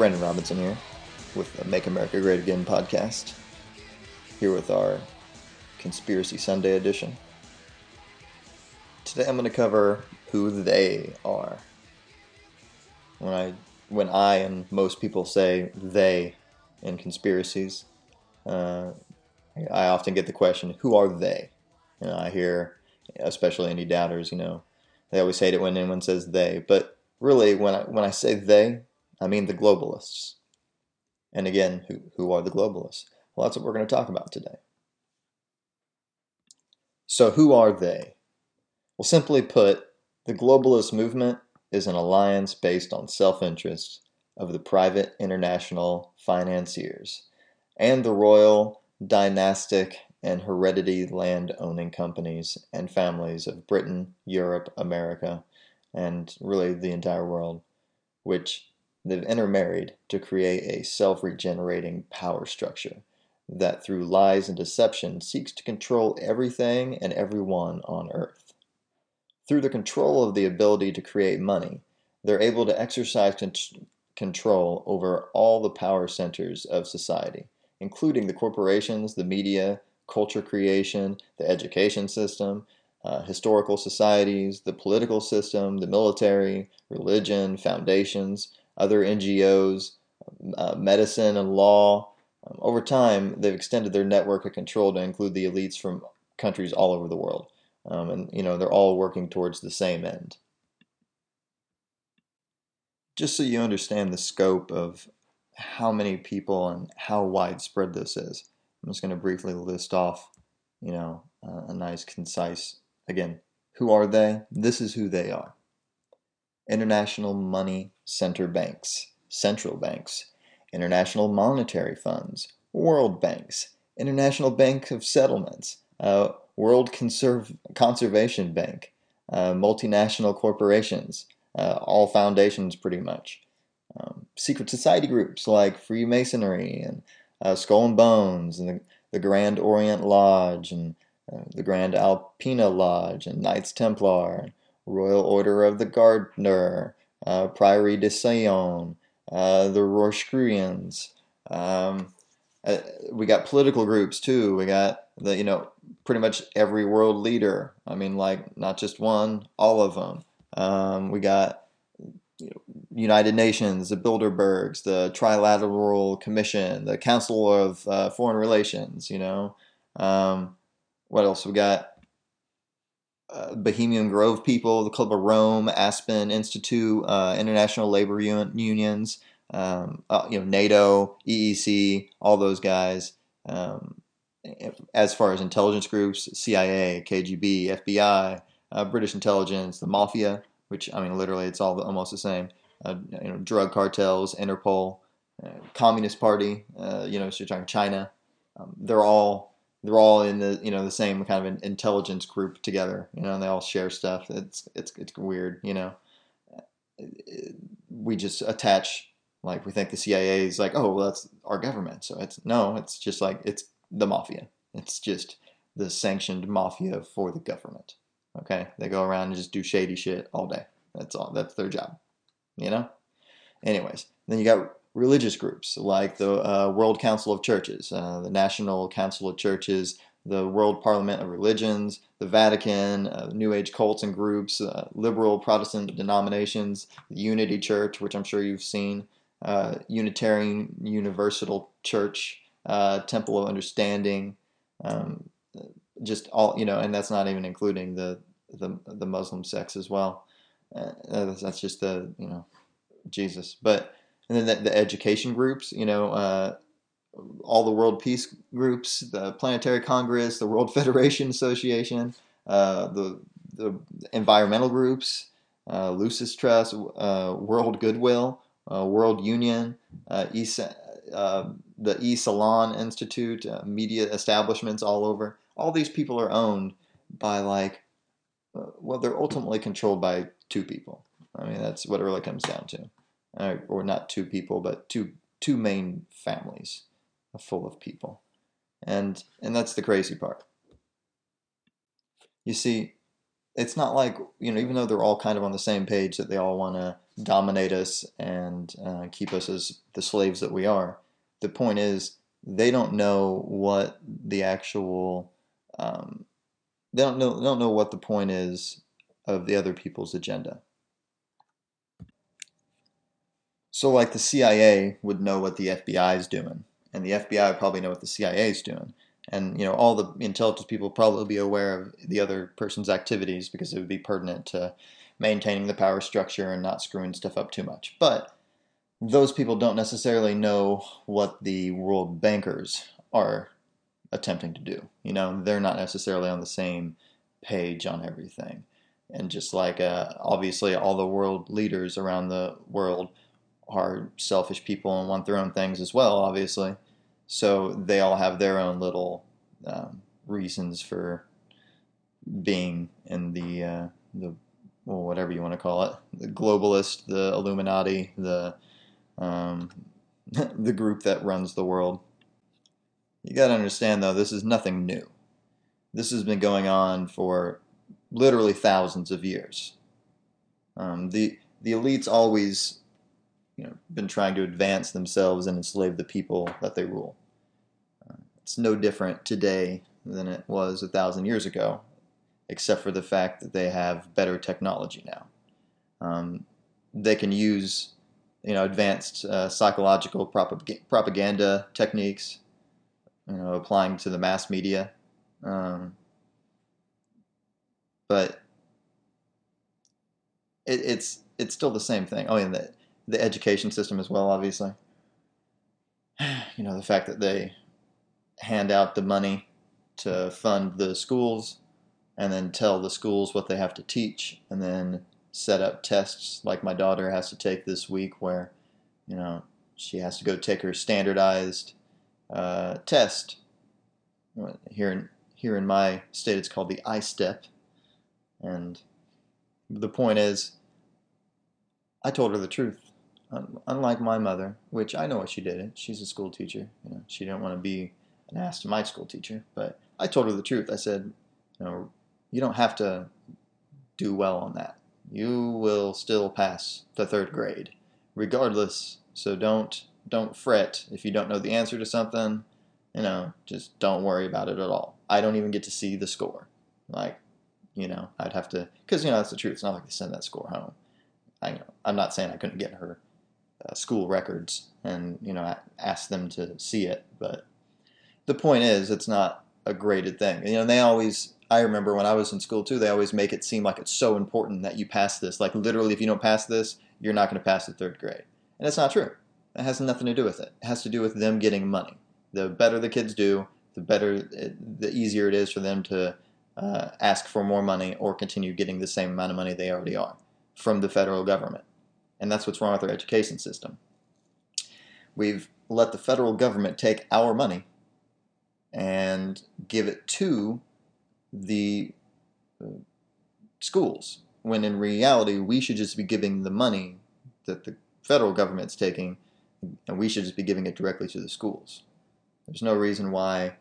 Brandon Robinson here with the Make America Great Again podcast, here with our Conspiracy Sunday edition. Today I'm going to cover who they are. When I and most people say they in conspiracies, I often get the question, who are they? And I hear, especially any doubters, they always hate it when anyone says they. But really, when I say they, I mean the globalists. And again, who are the globalists? Well, that's what we're going to talk about today. So who are they? Well, simply put, the globalist movement is an alliance based on self-interest of the private international financiers and the royal, dynastic, and heredity land-owning companies and families of Britain, Europe, America, and really the entire world, which they've intermarried to create a self-regenerating power structure that through lies and deception seeks to control everything and everyone on earth. Through the control of the ability to create money, they're able to exercise control over all the power centers of society, including the corporations, the media, culture creation, the education system, historical societies, the political system, the military, religion, foundations, other NGOs, medicine and law. Over time, they've extended their network of control to include the elites from countries all over the world. And they're all working towards the same end. Just so you understand the scope of how many people and how widespread this is, I'm just going to briefly list off, a nice, concise, again, who are they? This is who they are. International money center banks, central banks, international monetary funds, world banks, international bank of settlements, world conservation bank, multinational corporations, all foundations pretty much, secret society groups like Freemasonry and Skull and Bones and the Grand Orient Lodge and the Grand Alpena Lodge and Knights Templar, Royal Order of the Gardener, Priory de Sion, the Rosicrucians. We got political groups too. We got the pretty much every world leader. I mean, like not just one, all of them. We got United Nations, the Bilderbergs, the Trilateral Commission, the Council of Foreign Relations. What else we got? Bohemian Grove people, the Club of Rome, Aspen Institute, International Labor Unions, NATO, EEC, all those guys. As far as intelligence groups, CIA, KGB, FBI, British intelligence, the mafia, which literally it's all almost the same. Drug cartels, Interpol, Communist Party. So you're talking China. They're all in the the same kind of an intelligence group together, and they all share stuff. It's weird, We just attach, like, we think the CIA is like, oh, well, that's our government. So it's just like it's the mafia. It's just the sanctioned mafia for the government. Okay, they go around and just do shady shit all day. That's all. That's their job, Anyways, then you got religious groups like the World Council of Churches, the National Council of Churches, the World Parliament of Religions, the Vatican, New Age cults and groups, liberal Protestant denominations, the Unity Church, which I'm sure you've seen, Unitarian Universal Church, Temple of Understanding, just all, and that's not even including the Muslim sects as well. That's just the, Jesus. And then the education groups, all the world peace groups, the Planetary Congress, the World Federation Association, the environmental groups, Lucis Trust, World Goodwill, World Union, the E-Salon Institute, media establishments all over. All these people are owned by they're ultimately controlled by two people. That's what it really comes down to. Or not two people, but two main families full of people. And that's the crazy part. You see, it's not like, even though they're all kind of on the same page that they all want to dominate us and keep us as the slaves that we are. The point is, they don't know what the actual, they don't know what the point is of the other people's agenda. So like the CIA would know what the FBI is doing, and the FBI would probably know what the CIA is doing. And, you know, all the intelligence people probably be aware of the other person's activities because it would be pertinent to maintaining the power structure and not screwing stuff up too much. But those people don't necessarily know what the world bankers are attempting to do. You know, they're not necessarily on the same page on everything. And just like, obviously, all the world leaders around the world are selfish people and want their own things as well, obviously. So they all have their own little reasons for being in the well, whatever you want to call it, the globalist, the Illuminati, the group that runs the world. You got to understand, though, this is nothing new. This has been going on for literally thousands of years. The elites always, you know, been trying to advance themselves and enslave the people that they rule. It's no different today than it was 1,000 years ago, except for the fact that they have better technology now. They can use, you know, advanced psychological propaganda techniques, you know, applying to the mass media. But it's still the same thing. I mean, the education system as well, obviously. You know, the fact that they hand out the money to fund the schools and then tell the schools what they have to teach and then set up tests like my daughter has to take this week where, you know, she has to go take her standardized test. Here in my state, it's called the I-STEP. And the point is, I told her the truth. Unlike my mother, which I know what she did. She's a school teacher. You know, she didn't want to be an ass to my school teacher, but I told her the truth. I said, you know, you don't have to do well on that. You will still pass the third grade, regardless. So don't fret if you don't know the answer to something. You know, just don't worry about it at all. I don't even get to see the score. Like, you know, I'd have to, because, you know, that's the truth. It's not like they send that score home. I'm not saying I couldn't get her school records and, you know, ask them to see it, but the point is, it's not a graded thing. You know, they always, I remember when I was in school too, they always make it seem like it's so important that you pass this. Like, literally, if you don't pass this, you're not going to pass the third grade. And it's not true. It has nothing to do with it. It has to do with them getting money. The better the kids do, the easier it is for them to ask for more money or continue getting the same amount of money they already are from the federal government. And that's what's wrong with our education system. We've let the federal government take our money and give it to the schools, when in reality we should just be giving the money that the federal government's taking, and we should just be giving it directly to the schools. There's no reason why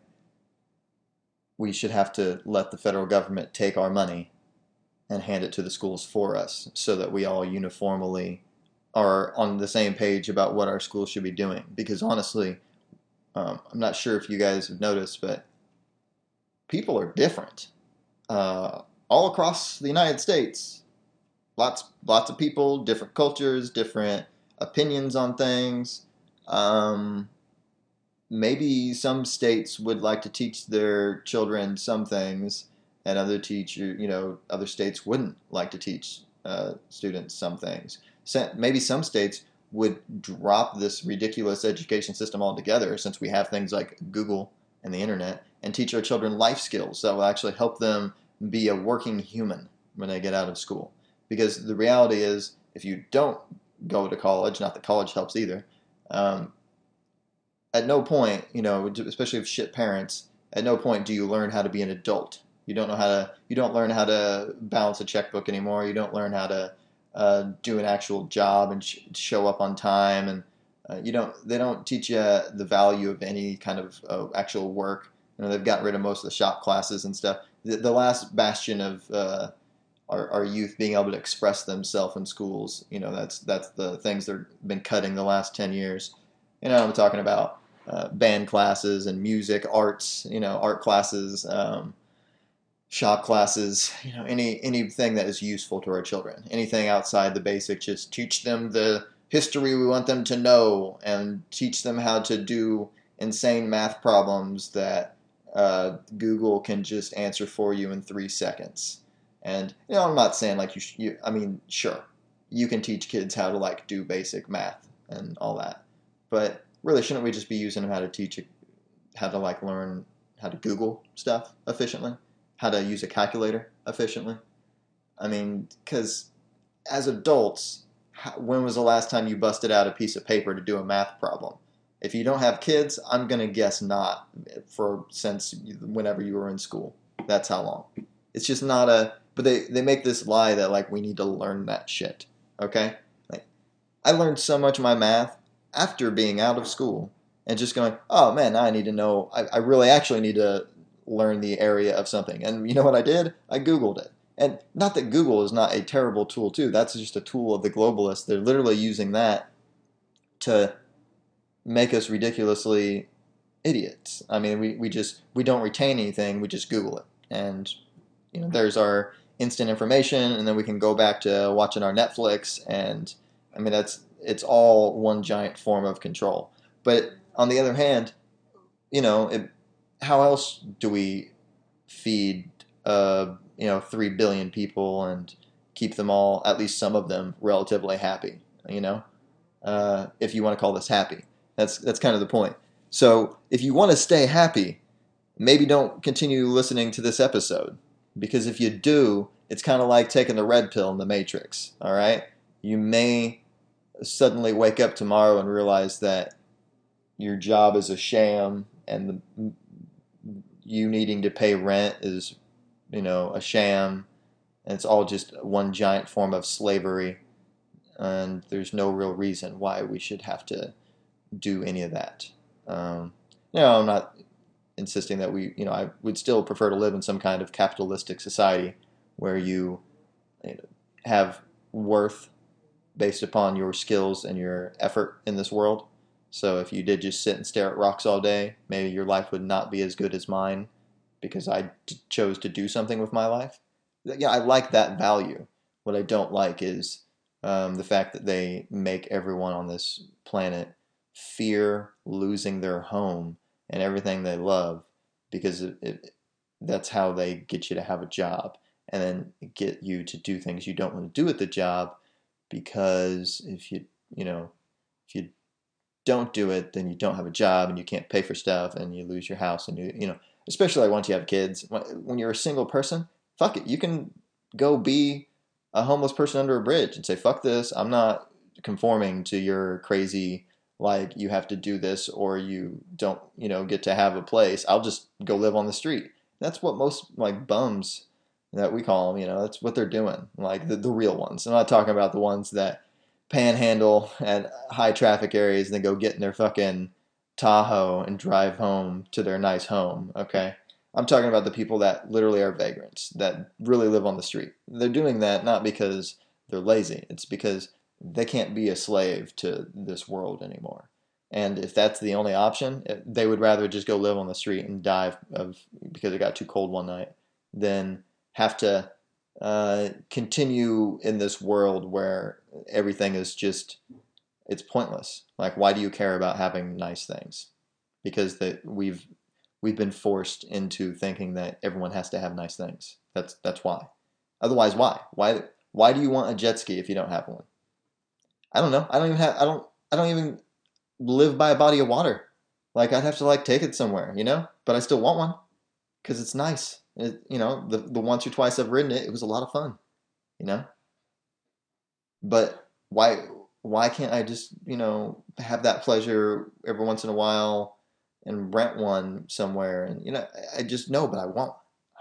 we should have to let the federal government take our money and hand it to the schools for us, so that we all uniformly are on the same page about what our schools should be doing. Because honestly, I'm not sure if you guys have noticed, but people are different all across the United States. Lots of people, different cultures, different opinions on things. Maybe some states would like to teach their children some things, and other states wouldn't like to teach students some things. So maybe some states would drop this ridiculous education system altogether, since we have things like Google and the internet, and teach our children life skills that will actually help them be a working human when they get out of school. Because the reality is, if you don't go to college, not that college helps either, at no point, you know, especially with shit parents, at no point do you learn how to be an adult. You don't learn how to balance a checkbook anymore. You don't learn how to do an actual job and show up on time. And they don't teach you the value of any kind of actual work. You know, they've gotten rid of most of the shop classes and stuff. The last bastion of our youth being able to express themselves in schools. You know, that's the things that have been cutting the last 10 years. You know, I'm talking about band classes and music, arts, you know, art classes, shop classes, you know, anything that is useful to our children, anything outside the basics. Just teach them the history we want them to know and teach them how to do insane math problems that Google can just answer for you in 3 seconds. And, you know, I'm not saying like sure, you can teach kids how to like do basic math and all that, but really shouldn't we just be using them how to teach, how to like learn how to Google stuff efficiently, how to use a calculator efficiently? I mean, because as adults, when was the last time you busted out a piece of paper to do a math problem? If you don't have kids, I'm going to guess not, since whenever you were in school. That's how long. It's just not but they make this lie that like we need to learn that shit, okay? Like, I learned so much of my math after being out of school and just going, oh man, I need to know, I really actually need to learn the area of something. And you know what I did? I Googled it. And not that Google is not a terrible tool too, that's just a tool of the globalists. They're literally using that to make us ridiculously idiots. I mean, we don't retain anything, we just Google it. And you know, there's our instant information, and then we can go back to watching our Netflix, and I mean, it's all one giant form of control. But on the other hand, you know, how else do we feed 3 billion people and keep them all, at least some of them, relatively happy? You know, if you want to call this happy, that's kind of the point. So if you want to stay happy, maybe don't continue listening to this episode. Because if you do, it's kind of like taking the red pill in the Matrix, all right? You may suddenly wake up tomorrow and realize that your job is a sham and you needing to pay rent is, you know, a sham. And it's all just one giant form of slavery. And there's no real reason why we should have to do any of that. I'm not insisting that we, you know, I would still prefer to live in some kind of capitalistic society where you have worth based upon your skills and your effort in this world. So if you did just sit and stare at rocks all day, maybe your life would not be as good as mine because I chose to do something with my life. Yeah, I like that value. What I don't like is the fact that they make everyone on this planet fear losing their home and everything they love, because that's how they get you to have a job and then get you to do things you don't want to do at the job, because if you don't do it, then you don't have a job and you can't pay for stuff and you lose your house, and you know, especially like once you have kids. When you're a single person, fuck it, you can go be a homeless person under a bridge and say, fuck this, I'm not conforming to your crazy, like, you have to do this or you don't, you know, get to have a place. I'll just go live on the street. That's what most, like, bums that we call them, you know, that's what they're doing. Like, the real ones. I'm not talking about the ones that panhandle at high traffic areas and then go get in their fucking Tahoe and drive home to their nice home, okay? I'm talking about the people that literally are vagrants, that really live on the street. They're doing that not because they're lazy. It's because they can't be a slave to this world anymore. And if that's the only option, they would rather just go live on the street and die because it got too cold one night than have to continue in this world where everything is just, it's pointless. Like, why do you care about having nice things? Because we've been forced into thinking that everyone has to have nice things. That's why. Otherwise, why? Why do you want a jet ski if you don't have one? I don't know. I don't even live by a body of water. Like, I'd have to like take it somewhere, you know, but I still want one because it's nice. The once or twice I've ridden it, it was a lot of fun, you know, but why can't I just, you know, have that pleasure every once in a while and rent one somewhere? And, you know, I just know, but I want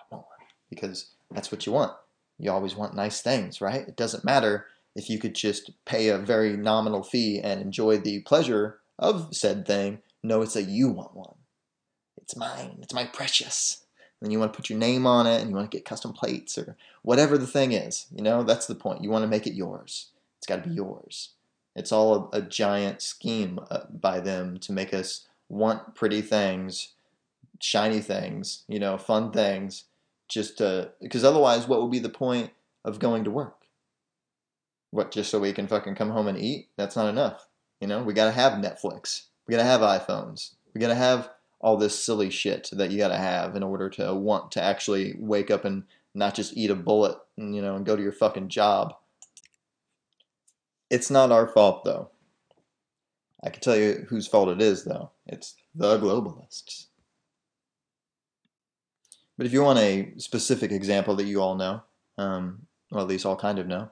one because that's what you want. You always want nice things, right? It doesn't matter if you could just pay a very nominal fee and enjoy the pleasure of said thing. No, it's that you want one. It's mine. It's my precious. and you want to put your name on it, and you want to get custom plates or whatever the thing is. You know, that's the point. You want to make it yours. It's got to be yours. It's all a giant scheme by them to make us want pretty things, shiny things, you know, fun things, just to, because otherwise what would be the point of going to work? What, just so we can fucking come home and eat? That's not enough. You know, we got to have Netflix. We got to have iPhones. We got to have all this silly shit that you got to have in order to want to actually wake up and not just eat a bullet and, you know, and go to your fucking job. It's not our fault, though. I can tell you whose fault it is, though. It's the globalists. But if you want a specific example that you all know, or at least all kind of know,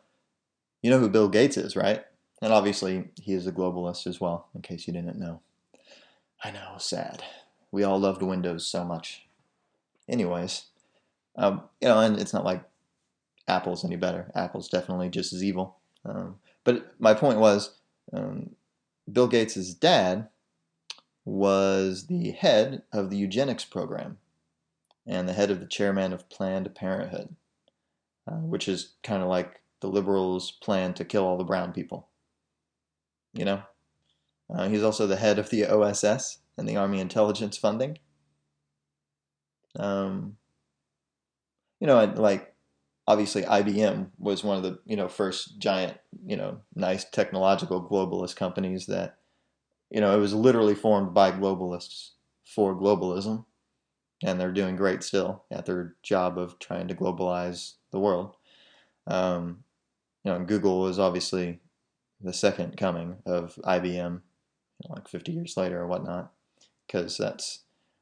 you know who Bill Gates is, right? And obviously, he is a globalist as well, in case you didn't know. I know, sad. We all loved Windows so much. Anyways, you know, and it's not like Apple's any better. Apple's definitely just as evil. But my point was, Bill Gates' dad was the head of the eugenics program and the head of the chairman of Planned Parenthood, which is kind of like the liberals' plan to kill all the brown people. You know? He's also the head of the OSS and the Army Intelligence Funding. You know, like, obviously IBM was one of the, you know, first giant, you know, nice technological globalist companies that, you know, it was literally formed by globalists for globalism. And they're doing great still at their job of trying to globalize the world. You know, Google is obviously the second coming of IBM, you know, like 50 years later or whatnot, because that's,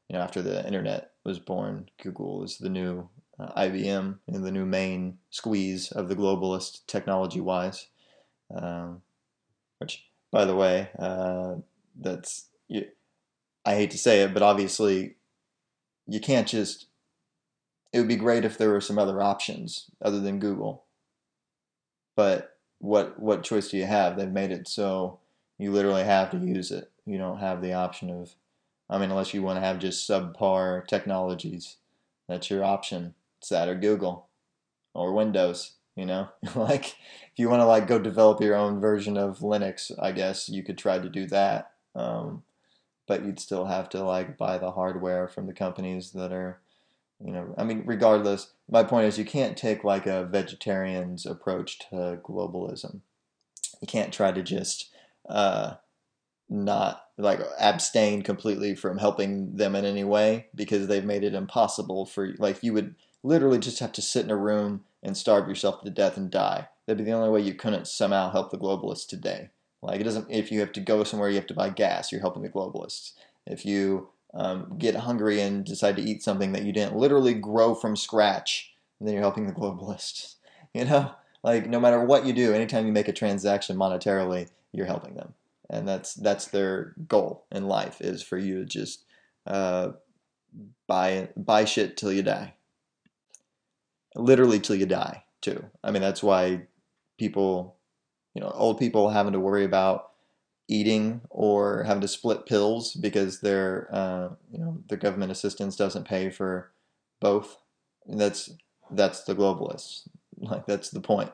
you know, after the internet was born, Google is the new IBM and the new main squeeze of the globalist technology-wise. Which, by the way, that's, I hate to say it, but obviously you can't just, it would be great if there were some other options other than Google. But what choice do you have? They've made it so you literally have to use it. You don't have the option of, I mean, unless you want to have just subpar technologies, that's your option. It's that or Google or Windows, you know? Like, if you want to, like, go develop your own version of Linux, I guess you could try to do that. But you'd still have to, like, buy the hardware from the companies that are, you know, I mean, regardless, my point is you can't take, like, a vegetarian's approach to globalism. You can't try to just not, like, abstain completely from helping them in any way because they've made it impossible for, like, you would literally just have to sit in a room and starve yourself to death and die. That'd be the only way you couldn't somehow help the globalists today. Like, it doesn't, if you have to go somewhere, you have to buy gas, you're helping the globalists. If you get hungry and decide to eat something that you didn't literally grow from scratch, and then you're helping the globalists. You know, like, no matter what you do, anytime you make a transaction monetarily, you're helping them, and that's their goal in life, is for you to just buy shit till you die, literally till you die too. I mean, that's why people, you know, old people having to worry about eating or having to split pills because their you know, their government assistance doesn't pay for both. And that's the globalists. Like, that's the point.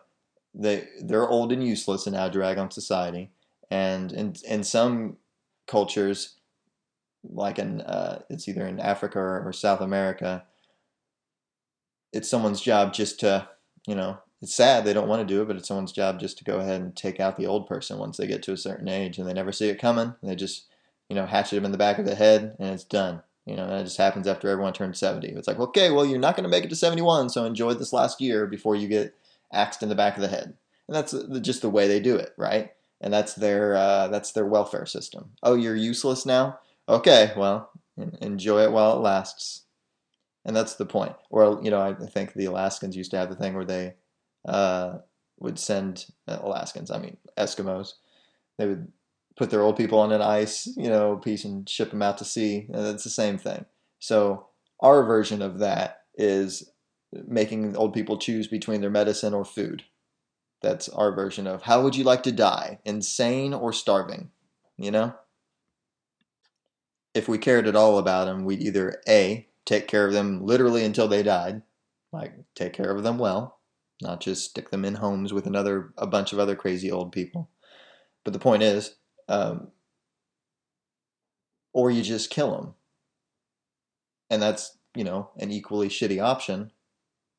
They're old and useless and now drag on society. And in some cultures, like in it's either in Africa or South America, it's someone's job just to, you know, it's sad they don't want to do it, but it's someone's job just to go ahead and take out the old person once they get to a certain age, and they never see it coming. They just, you know, hatchet them in the back of the head, and it's done. You know, and it just happens after everyone turns 70. It's like, okay, well, you're not going to make it to 71, so enjoy this last year before you get axed in the back of the head. And that's just the way they do it, right? And that's their welfare system. Oh, you're useless now? Okay, well, enjoy it while it lasts. And that's the point. Or, you know, I think the Alaskans used to have the thing where they would send Eskimos. They would put their old people on an ice, you know, piece and ship them out to sea. And it's the same thing. So our version of that is making old people choose between their medicine or food. That's our version of, how would you like to die? Insane or starving? You know? If we cared at all about them, we'd either A, take care of them literally until they died. Like, take care of them well, not just stick them in homes with a bunch of other crazy old people. But the point is, or you just kill them. And that's, an equally shitty option,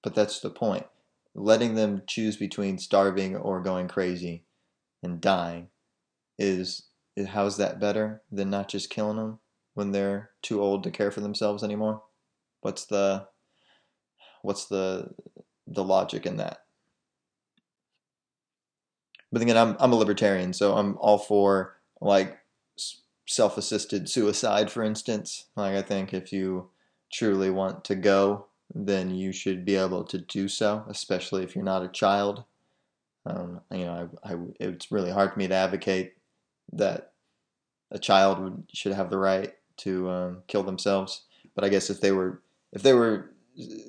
but that's the point. Letting them choose between starving or going crazy and dying is how's that better than not just killing them when they're too old to care for themselves anymore? What's the logic in that? But again, I'm a libertarian, so I'm all for like self-assisted suicide, for instance. Like, I think if you truly want to go, then you should be able to do so, especially if you're not a child. It's really hard for me to advocate that a child should have the right to kill themselves. But I guess if they were,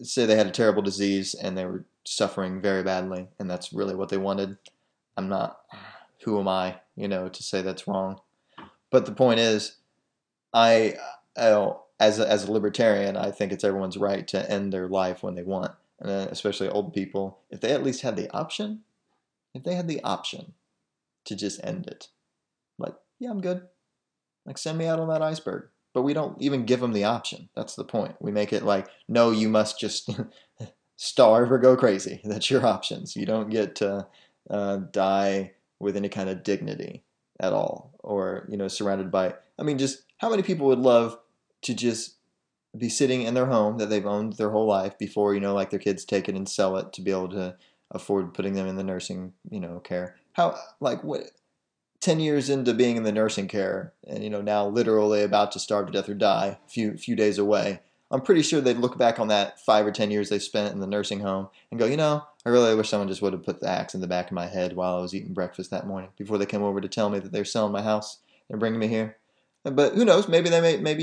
say they had a terrible disease and they were suffering very badly, and that's really what they wanted, who am I, to say that's wrong. But the point is, as a libertarian, I think it's everyone's right to end their life when they want, and especially old people. If they at least had the option, to just end it, like, yeah, I'm good. Like, send me out on that iceberg. But we don't even give them the option. That's the point. We make it like, no, you must just starve or go crazy. That's your options. You don't get to die with any kind of dignity at all, or, surrounded by, just how many people would love to just be sitting in their home that they've owned their whole life before, like their kids take it and sell it to be able to afford putting them in the nursing, care. How, like, what, 10 years into being in the nursing care and, now literally about to starve to death or die, few days away, I'm pretty sure they'd look back on that 5 or 10 years they spent in the nursing home and go, I really wish someone just would have put the axe in the back of my head while I was eating breakfast that morning before they came over to tell me that they're selling my house and bringing me here. But who knows, maybe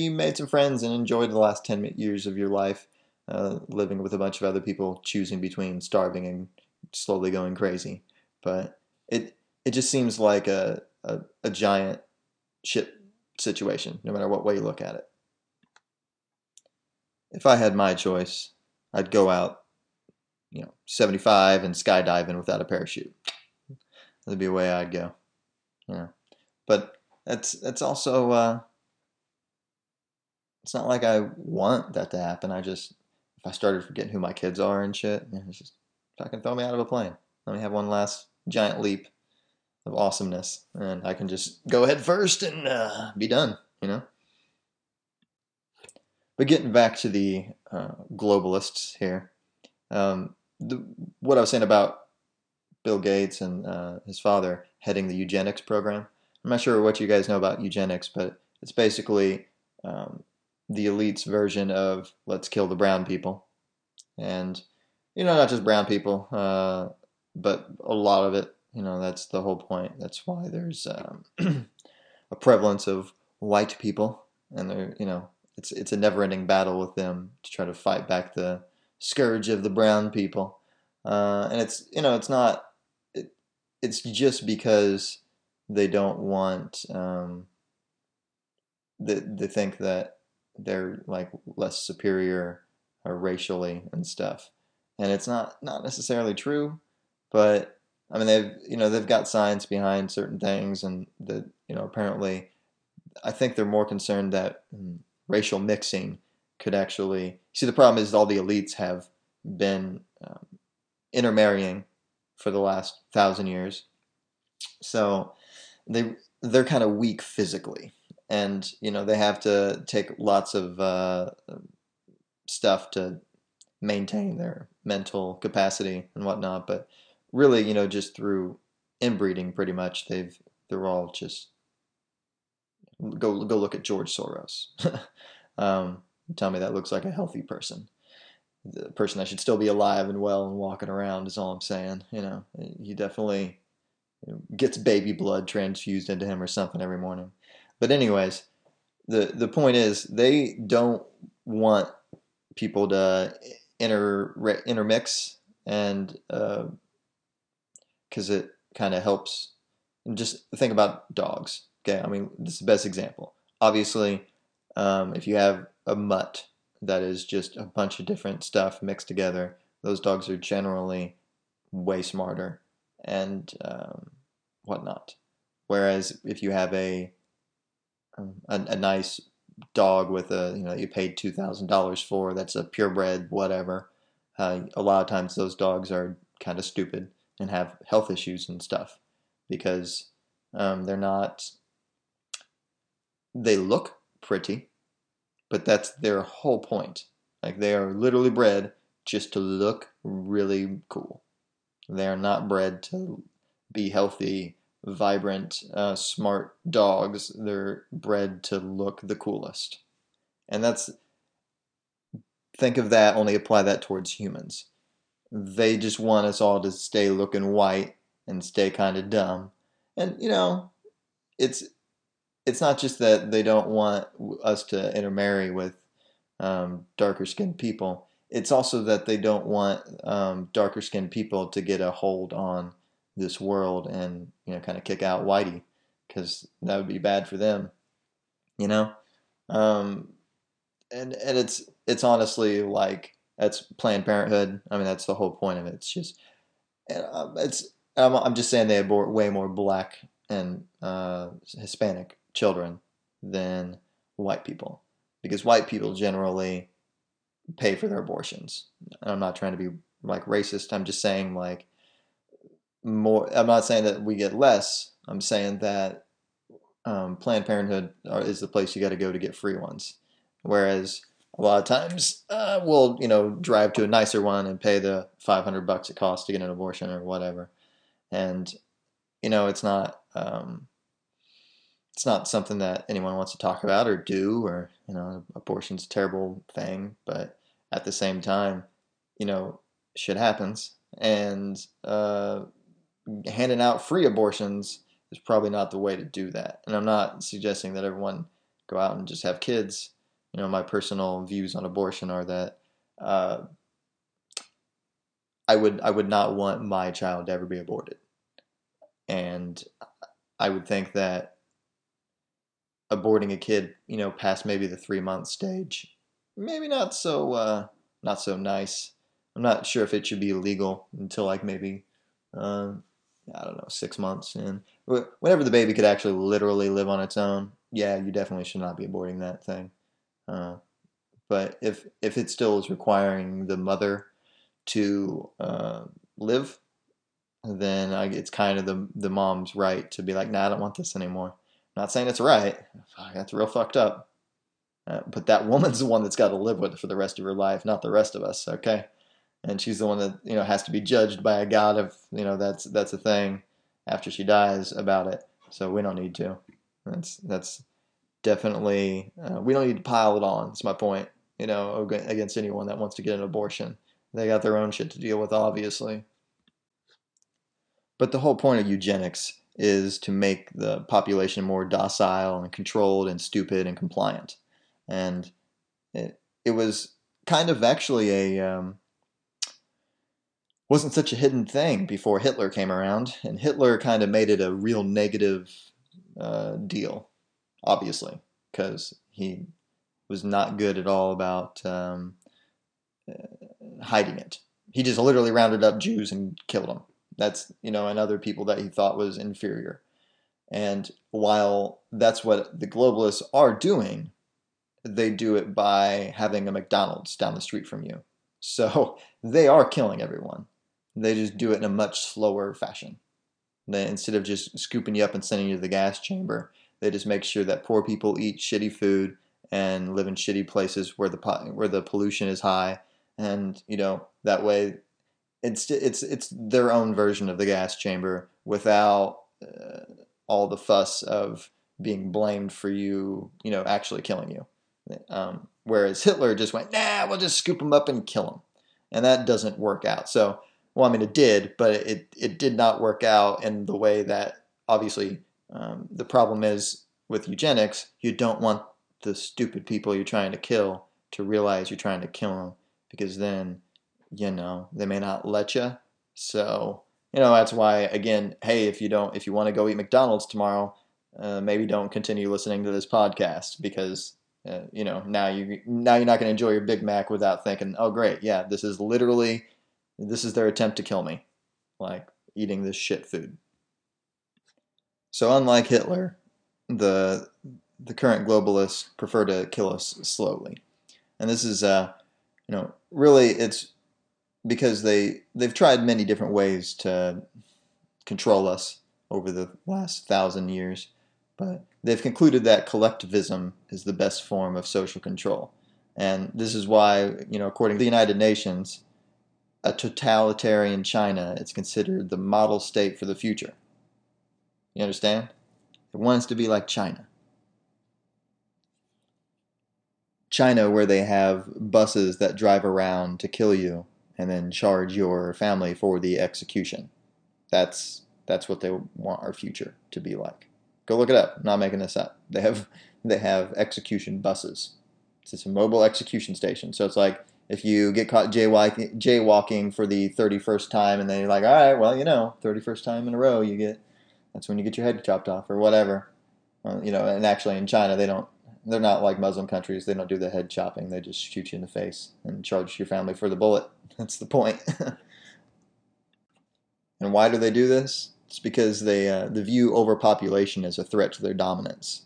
you made some friends and enjoyed the last 10 years of your life living with a bunch of other people choosing between starving and slowly going crazy. But it just seems like a giant shit situation, no matter what way you look at it. If I had my choice, I'd go out, 75 and skydiving without a parachute. That'd be a way I'd go. But that's also, it's not like I want that to happen. If I started forgetting who my kids are and shit, it's just fucking throw me out of a plane. Let me have one last giant leap of awesomeness, and I can just go head first and be done, But getting back to the globalists here, what I was saying about Bill Gates and his father heading the eugenics program, I'm not sure what you guys know about eugenics, but it's basically the elite's version of let's kill the brown people. And, not just brown people, but a lot of it. That's the whole point. That's why there's a prevalence of white people, and they're, it's a never-ending battle with them to try to fight back the scourge of the brown people. And it's, it's not. It's just because they don't want. They think that they're like less superior racially and stuff, and it's not necessarily true, but. They've got science behind certain things, and that, apparently I think they're more concerned that racial mixing could actually see the problem is all the elites have been intermarrying for the last 1,000 years. So they're kind of weak physically, and, they have to take lots of stuff to maintain their mental capacity and whatnot. But really, just through inbreeding, pretty much, they're all just go look at George Soros. Tell me that looks like a healthy person, the person that should still be alive and well and walking around is all I'm saying. He definitely gets baby blood transfused into him or something every morning. But anyways, the point is they don't want people to intermix and. Because it kind of helps. And just think about dogs. Okay, this is the best example. Obviously, if you have a mutt that is just a bunch of different stuff mixed together, those dogs are generally way smarter and whatnot. Whereas if you have a nice dog with a, you know, you paid $2,000 for, that's a purebred, whatever. A lot of times those dogs are kind of stupid and have health issues and stuff because they're not, they look pretty, but that's their whole point. Like, they are literally bred just to look really cool. They are not bred to be healthy, vibrant, smart dogs. They're bred to look the coolest. And that's, think of that, only apply that towards humans. They just want us all to stay looking white and stay kind of dumb. And, you know, it's not just that they don't want us to intermarry with darker skinned people. It's also that they don't want darker skinned people to get a hold on this world and, you know, kind of kick out whitey, because that would be bad for them, you know? And it's honestly like, that's Planned Parenthood. I mean, that's the whole point of it. It's just, I'm just saying they abort way more black and Hispanic children than white people, because white people generally pay for their abortions. And I'm not trying to be like racist. I'm just saying like more, I'm not saying that we get less. I'm saying that Planned Parenthood is the place you got to go to get free ones. Whereas a lot of times we'll, you know, drive to a nicer one and pay the $500 it costs to get an abortion or whatever. And, you know, it's not something that anyone wants to talk about or do, or, you know, abortion's a terrible thing, but at the same time, you know, shit happens, and handing out free abortions is probably not the way to do that. And I'm not suggesting that everyone go out and just have kids. You know, my personal views on abortion are that I would not want my child to ever be aborted. And I would think that aborting a kid, you know, past maybe the 3-month stage, maybe not so nice. I'm not sure if it should be illegal until like maybe, I don't know, 6 months in. Whenever the baby could actually literally live on its own, yeah, you definitely should not be aborting that thing. But if it still is requiring the mother to live, then it's kind of the mom's right to be like, nah, I don't want this anymore. I'm not saying it's right. Fuck, that's real fucked up. But that woman's the one that's got to live with it for the rest of her life, not the rest of us, okay? And she's the one that, you know, has to be judged by a god of, you know, that's a thing after she dies about it. So we don't need to. That's definitely, we don't need to pile it on. That's my point, you know, against anyone that wants to get an abortion. They got their own shit to deal with, obviously. But the whole point of eugenics is to make the population more docile and controlled and stupid and compliant. And it was kind of actually wasn't such a hidden thing before Hitler came around. And Hitler kind of made it a real negative deal, obviously, because he was not good at all about hiding it. He just literally rounded up Jews and killed them. That's, you know, and other people that he thought was inferior. And while that's what the globalists are doing, they do it by having a McDonald's down the street from you. So they are killing everyone. They just do it in a much slower fashion. They, instead of just scooping you up and sending you to the gas chamber, they just make sure that poor people eat shitty food and live in shitty places where the pollution is high. And, you know, that way it's their own version of the gas chamber without all the fuss of being blamed for you know, actually killing you. Whereas Hitler just went, nah, we'll just scoop them up and kill them. And that doesn't work out. So, well, I mean, it did, but it did not work out in the way that, obviously, the problem is with eugenics, you don't want the stupid people you're trying to kill to realize you're trying to kill them, because then, you know, they may not let you. So, you know, that's why, again, hey, if you want to go eat McDonald's tomorrow, maybe don't continue listening to this podcast, because Now you're not going to enjoy your Big Mac without thinking, oh great, yeah, this is their attempt to kill me, like eating this shit food. So unlike Hitler, the current globalists prefer to kill us slowly, and this is really it's because they've tried many different ways to control us over the last 1,000 years, but they've concluded that collectivism is the best form of social control. And this is why, according to the United Nations, a totalitarian China is considered the model state for the future. You understand? It wants to be like China. China, where they have buses that drive around to kill you and then charge your family for the execution. That's what they want our future to be like. Go look it up. I'm not making this up. They have execution buses. It's just a mobile execution station. So it's like if you get caught jaywalking for the 31st time, and then you're like, all right, well, 31st time in a row, that's when you get your head chopped off or whatever. And actually in China, they're not like Muslim countries. They don't do the head chopping. They just shoot you in the face and charge your family for the bullet. That's the point. And why do they do this? It's because they view overpopulation as a threat to their dominance.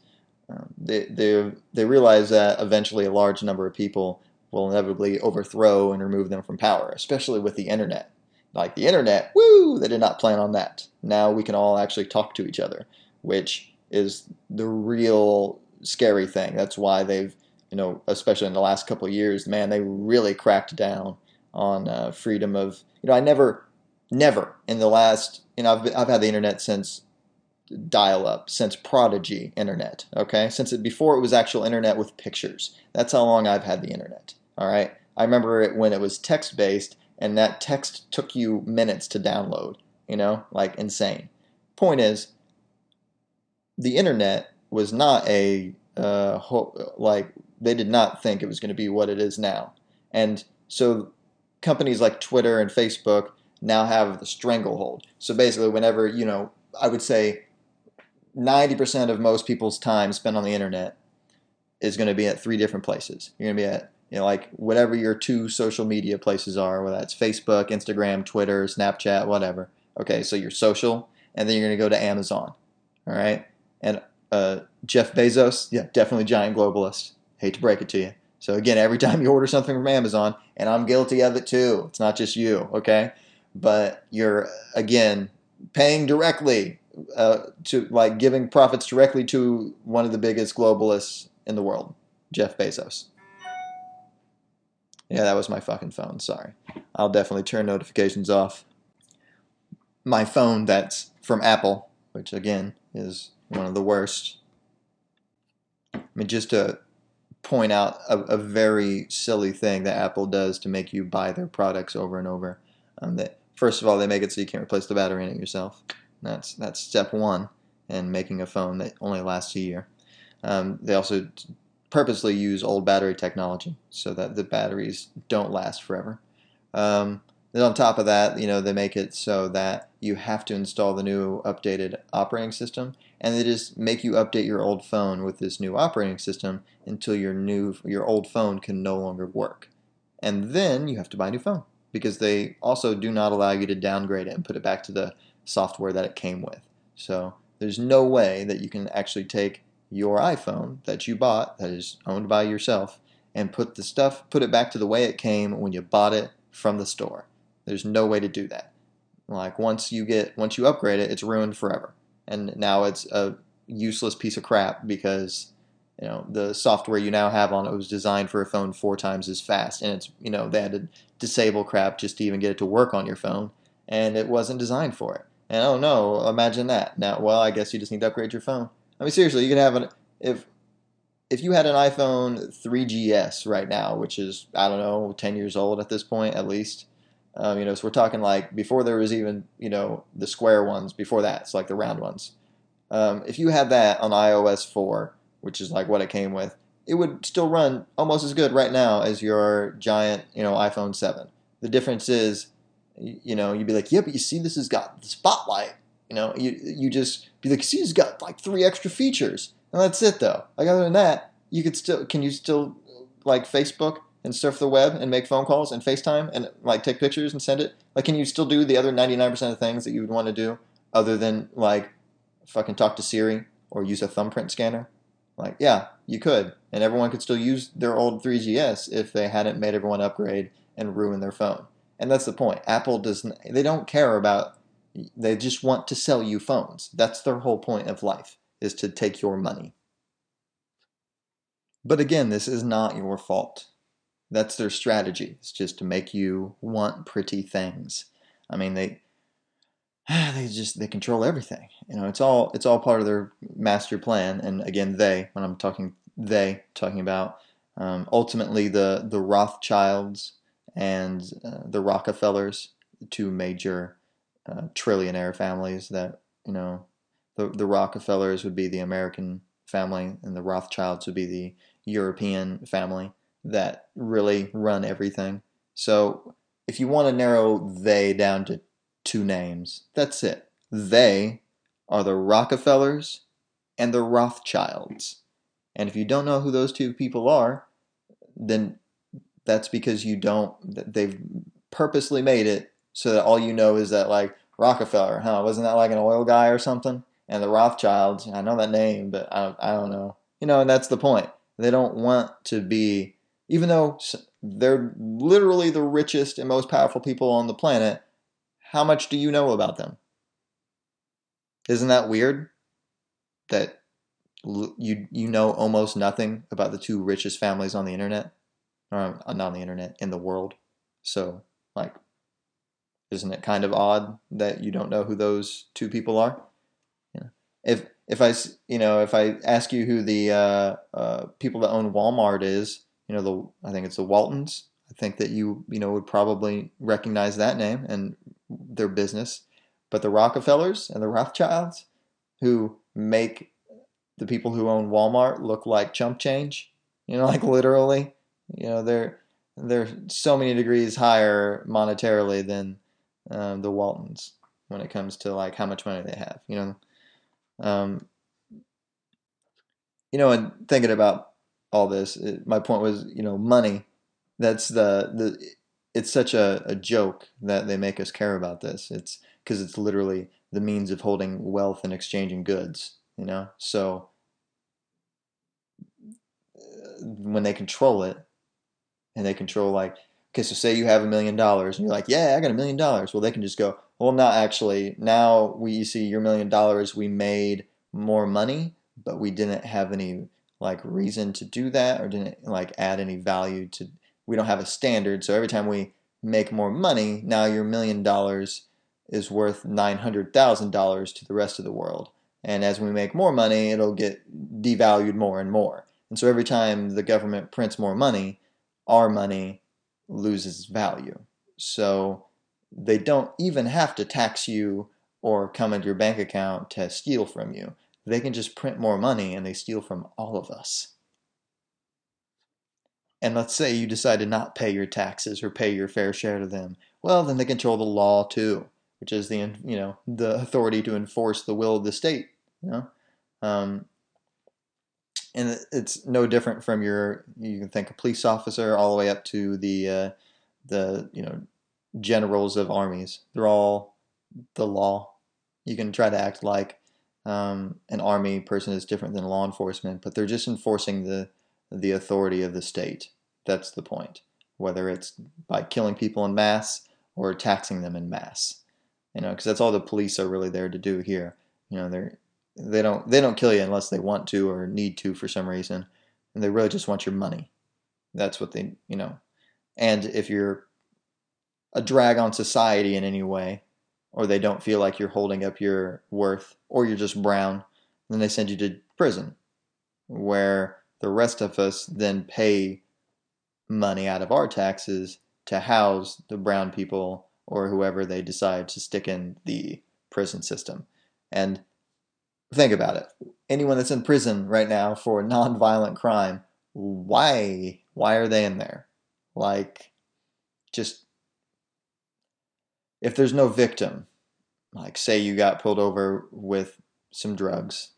They realize that eventually a large number of people will inevitably overthrow and remove them from power, especially with the internet. Like the internet, woo, they did not plan on that. Now we can all actually talk to each other, which is the real scary thing. That's why they've, especially in the last couple of years, man, they really cracked down on freedom of, I never in the last, I've had the internet since dial-up, since Prodigy internet, okay? Before it was actual internet with pictures. That's how long I've had the internet, all right? I remember it when it was text-based, and that text took you minutes to download, like insane. Point is, the internet was not they did not think it was going to be what it is now. And so companies like Twitter and Facebook now have the stranglehold. So basically whenever, I would say 90% of most people's time spent on the internet is going to be at three different places. You're going to be at, like whatever your two social media places are, whether that's Facebook, Instagram, Twitter, Snapchat, whatever. Okay, so you're social, and then you're going to go to Amazon. All right? And Jeff Bezos, yeah, definitely giant globalist. Hate to break it to you. So again, every time you order something from Amazon, and I'm guilty of it too. It's not just you, okay? But you're, again, paying directly to, like, giving profits directly to one of the biggest globalists in the world, Jeff Bezos. Yeah, that was my fucking phone. Sorry. I'll definitely turn notifications off. My phone that's from Apple, which, again, is one of the worst. I mean, just to point out a very silly thing that Apple does to make you buy their products over and over. First of all, they make it so you can't replace the battery in it yourself. That's step one in making a phone that only lasts a year. They also purposely use old battery technology so that the batteries don't last forever. Then on top of that, they make it so that you have to install the new updated operating system, and they just make you update your old phone with this new operating system until your old phone can no longer work. And then you have to buy a new phone, because they also do not allow you to downgrade it and put it back to the software that it came with. So there's no way that you can actually take your iPhone that you bought, that is owned by yourself, and put it back to the way it came when you bought it from the store. There's no way to do that. Like once you upgrade it, it's ruined forever. And now it's a useless piece of crap because the software you now have on it was designed for a phone 4 times as fast, and it's they had to disable crap just to even get it to work on your phone, and it wasn't designed for it. And oh no, imagine that. Now, well, I guess you just need to upgrade your phone. I mean, seriously, you can have if you had an iPhone 3GS right now, which is 10 years old at this point at least. So we're talking like before there was even the square ones. Before that, it's like the round ones. If you had that on iOS 4. Which is like what it came with, it would still run almost as good right now as your giant, iPhone 7. The difference is, you'd be like, yeah, but you see this has got the spotlight. You just be like, see, it's got like 3 extra features. And that's it though. Like other than that, you could still, can you still like Facebook and surf the web and make phone calls and FaceTime and like take pictures and send it? Like, can you still do the other 99% of the things that you would want to do other than like fucking talk to Siri or use a thumbprint scanner? Like, yeah, you could. And everyone could still use their old 3GS if they hadn't made everyone upgrade and ruin their phone. And that's the point. Apple doesn't, they don't care about, they just want to sell you phones. That's their whole point of life, is to take your money. But again, this is not your fault. That's their strategy. It's just to make you want pretty things. I mean, they control everything. You know, it's all part of their master plan. And again, when I'm talking about ultimately the Rothschilds and the Rockefellars, the two major trillionaire families that, you know, the Rockefellars would be the American family and the Rothschilds would be the European family that really run everything. So if you want to narrow they down to two names, that's it. They are the Rockefellars and the Rothschilds. And if you don't know who those two people are, then that's because you don't, they've purposely made it so that all you know is that, like, Rockefeller, huh? Wasn't that like an oil guy or something? And the Rothschilds, I know that name, but I don't know. You know, and that's the point. They don't want to be, even though they're literally the richest and most powerful people on the planet, how much do you know about them? Isn't that weird? That you know almost nothing about the two richest families on the internet? Or not on the internet, in the world. So, like, isn't it kind of odd that you don't know who those two people are? Yeah. If I ask you who the people that own Walmart is, you know, I think it's the Waltons. I think that you know would probably recognize that name and their business. But the Rockefellers and the Rothschilds, who make the people who own Walmart look like chump change, you know, like literally, you know, they're so many degrees higher monetarily than the Waltons when it comes to like how much money they have, you know. You know, and thinking about all this, my point was, you know, money. That's it's such a joke that they make us care about this. It's because it's literally the means of holding wealth and exchanging goods, you know. So when they control it, and they control, like, okay, so say you have $1 million, and you're like, yeah, I got $1 million. Well, they can just go, well, not actually. Now we see your $1 million. We made more money, but we didn't have any like reason to do that, or didn't like add any value to. We don't have a standard, so every time we make more money, now your $1 million is worth $900,000 to the rest of the world. And as we make more money, it'll get devalued more and more. And so every time the government prints more money, our money loses value. So they don't even have to tax you or come into your bank account to steal from you. They can just print more money and they steal from all of us. And let's say you decide to not pay your taxes or pay your fair share to them. Well, then they control the law too, which is the, you know, the authority to enforce the will of the state. You know, and it's no different from you can think a police officer all the way up to the you know, generals of armies. They're all the law. You can try to act like an army person is different than law enforcement, but they're just enforcing the authority of the state. That's the point. Whether it's by killing people in mass or taxing them in mass, you know, because that's all the police are really there to do here. You know, they don't kill you unless they want to or need to for some reason, and they really just want your money. That's what they, you know. And if you're a drag on society in any way, or they don't feel like you're holding up your worth, or you're just brown, then they send you to prison, where the rest of us then pay money out of our taxes to house the brown people or whoever they decide to stick in the prison system. And think about it. Anyone that's in prison right now for nonviolent crime, why are they in there? Like, just, if there's no victim, like say you got pulled over with some drugs,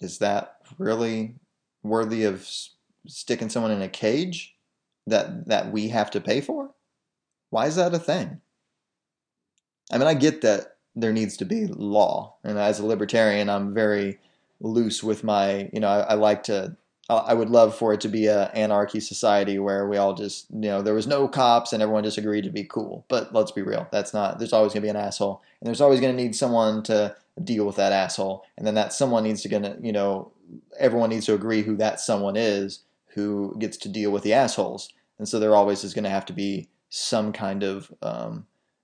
is that really worthy of sticking someone in a cage that we have to pay for? Why is that a thing? I mean, I get that there needs to be law. And as a libertarian, I'm very loose with my, I like to, I would love for it to be an anarchy society where we all just, there was no cops and everyone just agreed to be cool. But let's be real. That's not, there's always going to be an asshole. And there's always going to need someone to deal with that asshole. And then that someone needs to, everyone needs to agree who that someone is who gets to deal with the assholes. And so there always is going to have to be some kind of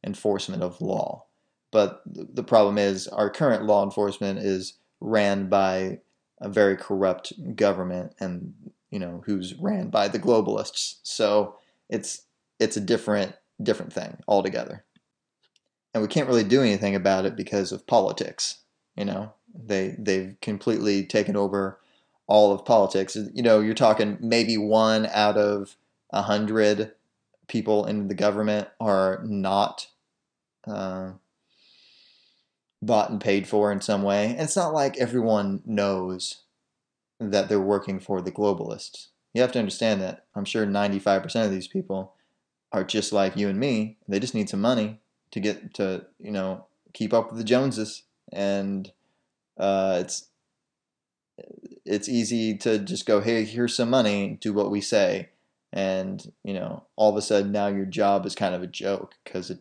enforcement of law. But the problem is our current law enforcement is ran by a very corrupt government and, who's ran by the globalists. So it's a different thing altogether. And we can't really do anything about it because of politics. They've completely taken over all of politics. You're talking maybe 1 out of 100 people in the government are not bought and paid for in some way. And it's not like everyone knows that they're working for the globalists. You have to understand that. I'm sure 95% of these people are just like you and me. They just need some money to get to, keep up with the Joneses. And it's easy to just go, hey, here's some money, do what we say. And, all of a sudden now your job is kind of a joke because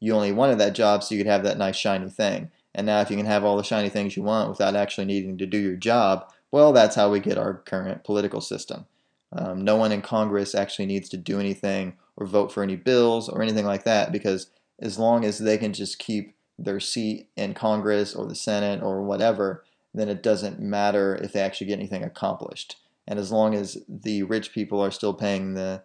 you only wanted that job so you could have that nice shiny thing. And now if you can have all the shiny things you want without actually needing to do your job, well, that's how we get our current political system. No one in Congress actually needs to do anything or vote for any bills or anything like that, because as long as they can just keep their seat in Congress or the Senate or whatever, then it doesn't matter if they actually get anything accomplished. And as long as the rich people are still paying their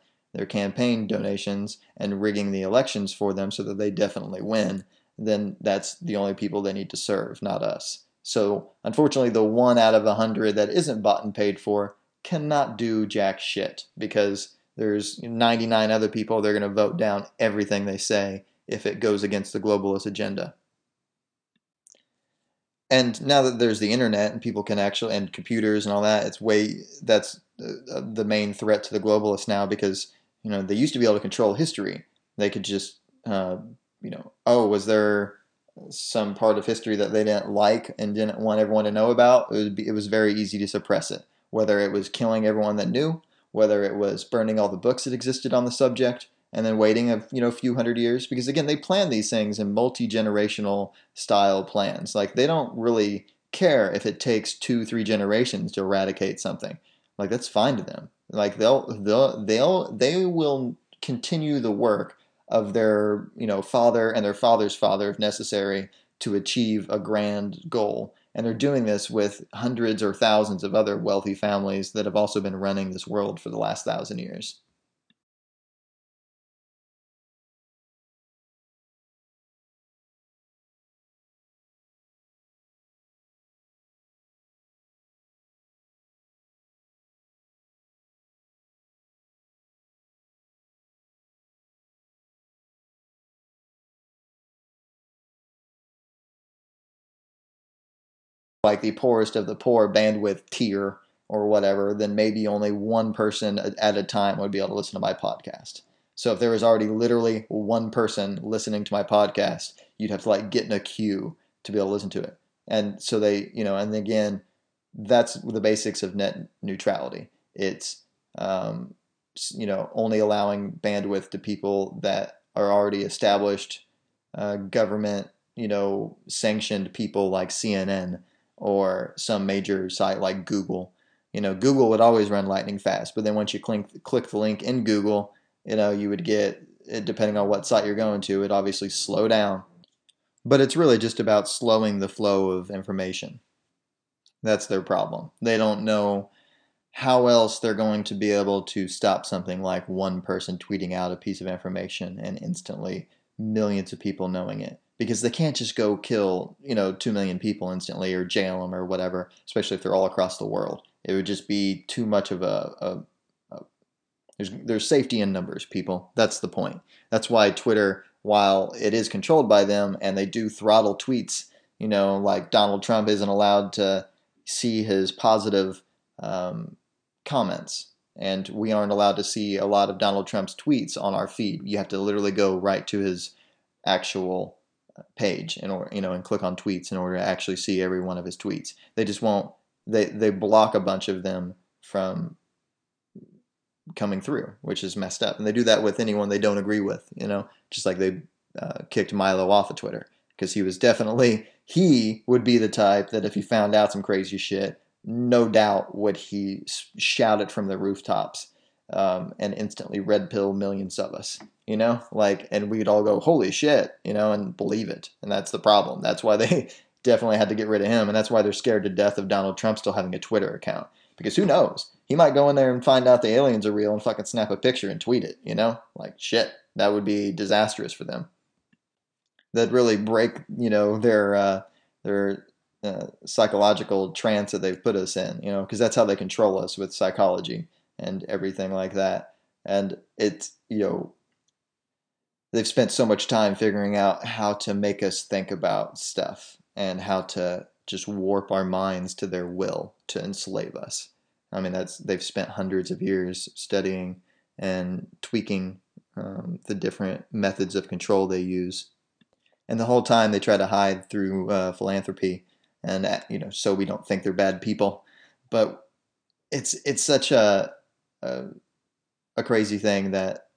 campaign donations and rigging the elections for them so that they definitely win, then that's the only people they need to serve, not us. So unfortunately, the 1 out of 100 that isn't bought and paid for cannot do jack shit, because there's 99 other people. They're going to vote down everything they say if it goes against the globalist agenda. And now that there's the internet and people can actually, and computers and all that, that's the main threat to the globalists now, because they used to be able to control history. They could just, was there some part of history that they didn't like and didn't want everyone to know about? It was very easy to suppress it, whether it was killing everyone that knew, whether it was burning all the books that existed on the subject, and then waiting a few hundred years. Because again, they plan these things in multi-generational style plans. Like, they don't really care if it takes 2-3 generations to eradicate something. Like, that's fine to them. Like, they will continue the work of their father and their father's father if necessary to achieve a grand goal. And they're doing this with hundreds or thousands of other wealthy families that have also been running this world for the last 1,000 years. Like the poorest of the poor bandwidth tier or whatever, then maybe only one person at a time would be able to listen to my podcast. So if there was already literally one person listening to my podcast, you'd have to get in a queue to be able to listen to it. And so they, and again, that's the basics of net neutrality. It's, only allowing bandwidth to people that are already established, government, sanctioned people like CNN or some major site like Google. Google would always run lightning fast, but then once you click the link in Google, you would get, depending on what site you're going to, it obviously slow down. But it's really just about slowing the flow of information. That's their problem. They don't know how else they're going to be able to stop something like one person tweeting out a piece of information and instantly millions of people knowing it. Because they can't just go kill, 2 million people instantly or jail them or whatever, especially if they're all across the world. It would just be too much of there's safety in numbers, people. That's the point. That's why Twitter, while it is controlled by them and they do throttle tweets, like Donald Trump isn't allowed to see his positive comments. And we aren't allowed to see a lot of Donald Trump's tweets on our feed. You have to literally go right to his actual page and click on tweets in order to actually see every one of his tweets. They just won't. They block a bunch of them from coming through, which is messed up. And they do that with anyone they don't agree with, just like they kicked Milo off of Twitter, because he was he would be the type that if he found out some crazy shit, no doubt would he shout it from the rooftops and instantly red pill millions of us, and we'd all go, holy shit, and believe it. And that's the problem. That's why they definitely had to get rid of him. And that's why they're scared to death of Donald Trump still having a Twitter account, because who knows? He might go in there and find out the aliens are real and fucking snap a picture and tweet it, shit, that would be disastrous for them. That'd really break, their psychological trance that they've put us in, because that's how they control us, with psychology and everything like that. And it's, they've spent so much time figuring out how to make us think about stuff and how to just warp our minds to their will to enslave us. I mean, they've spent hundreds of years studying and tweaking the different methods of control they use. And the whole time they try to hide through philanthropy. And, so we don't think they're bad people, but it's such a crazy thing that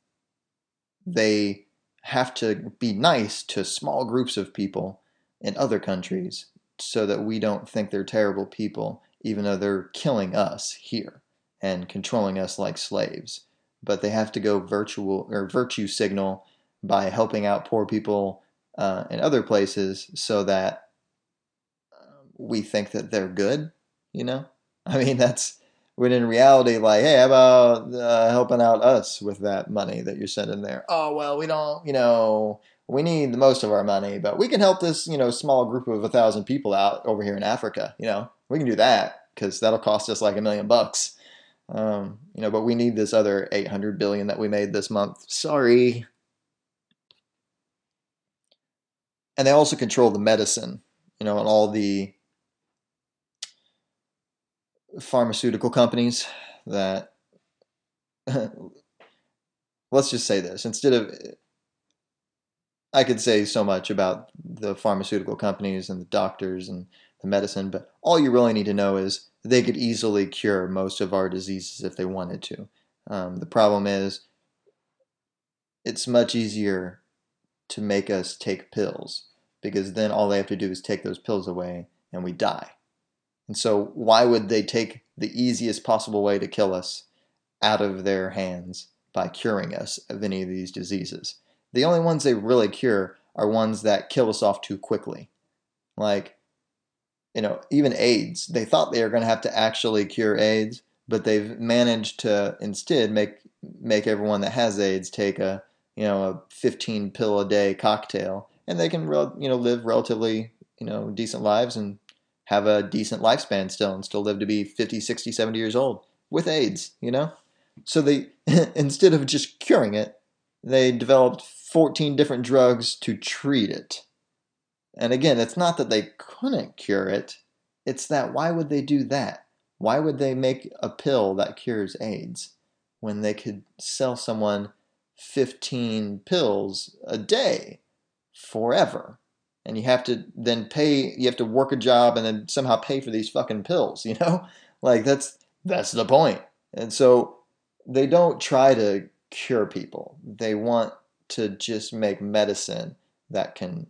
they have to be nice to small groups of people in other countries so that we don't think they're terrible people, even though they're killing us here and controlling us like slaves. But they have to go virtue signal by helping out poor people in other places so that we think that they're good, I mean, that's when in reality, hey, how about helping out us with that money that you're sending there? Oh, well, we don't, we need the most of our money, but we can help this, small group of 1,000 people out over here in Africa. We can do that because that'll cost us like $1 million. But we need this other 800 billion that we made this month. Sorry. And they also control the medicine, and all the pharmaceutical companies that, let's just say this, I could say so much about the pharmaceutical companies and the doctors and the medicine, but all you really need to know is they could easily cure most of our diseases if they wanted to. The problem is it's much easier to make us take pills, because then all they have to do is take those pills away and we die. And so why would they take the easiest possible way to kill us out of their hands by curing us of any of these diseases? The only ones they really cure are ones that kill us off too quickly. Even AIDS, they thought they were going to have to actually cure AIDS, but they've managed to instead make everyone that has AIDS take a 15 pill a day cocktail, and they can live relatively decent lives and have a decent lifespan still, and still live to be 50, 60, 70 years old with AIDS, So they instead of just curing it, they developed 14 different drugs to treat it. And again, it's not that they couldn't cure it. It's that why would they do that? Why would they make a pill that cures AIDS when they could sell someone 15 pills a day forever? And you have to then work a job and then somehow pay for these fucking pills, That's the point. And so they don't try to cure people. They want to just make medicine that can,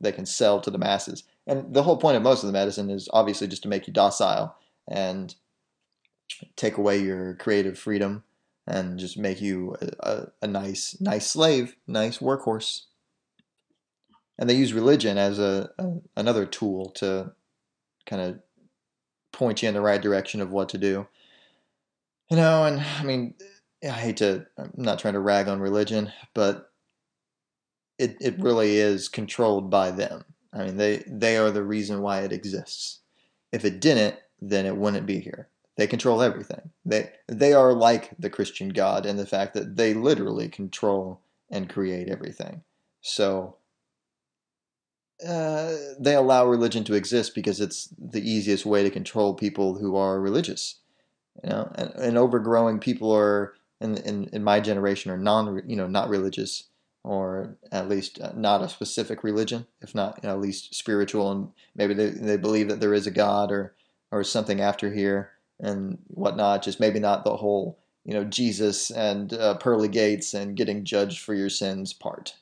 they can sell to the masses. And the whole point of most of the medicine is obviously just to make you docile and take away your creative freedom and just make you a nice slave, nice workhorse. And they use religion as another tool to kind of point you in the right direction of what to do. And I mean, I'm not trying to rag on religion, but it really is controlled by them. I mean, they are the reason why it exists. If it didn't, then it wouldn't be here. They control everything. They are like the Christian God in the fact that they literally control and create everything. So They allow religion to exist because it's the easiest way to control people who are religious. You know, and overgrowing people are in my generation are not religious, or at least not a specific religion, if not at least spiritual, and maybe they believe that there is a God or something after here and whatnot. Just maybe not the whole Jesus and pearly gates and getting judged for your sins part.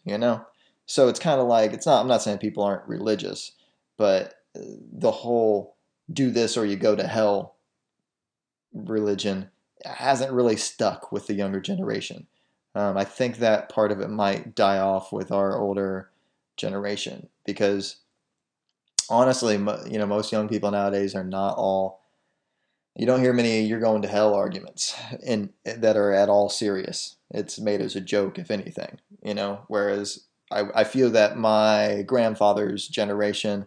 So it's kind of like it's not. I'm not saying people aren't religious, but the whole "do this or you go to hell" religion hasn't really stuck with the younger generation. I think that part of it might die off with our older generation because honestly, most young people nowadays are not all. You don't hear many "you're going to hell" arguments that are at all serious. It's made as a joke, if anything. Whereas I feel that my grandfather's generation,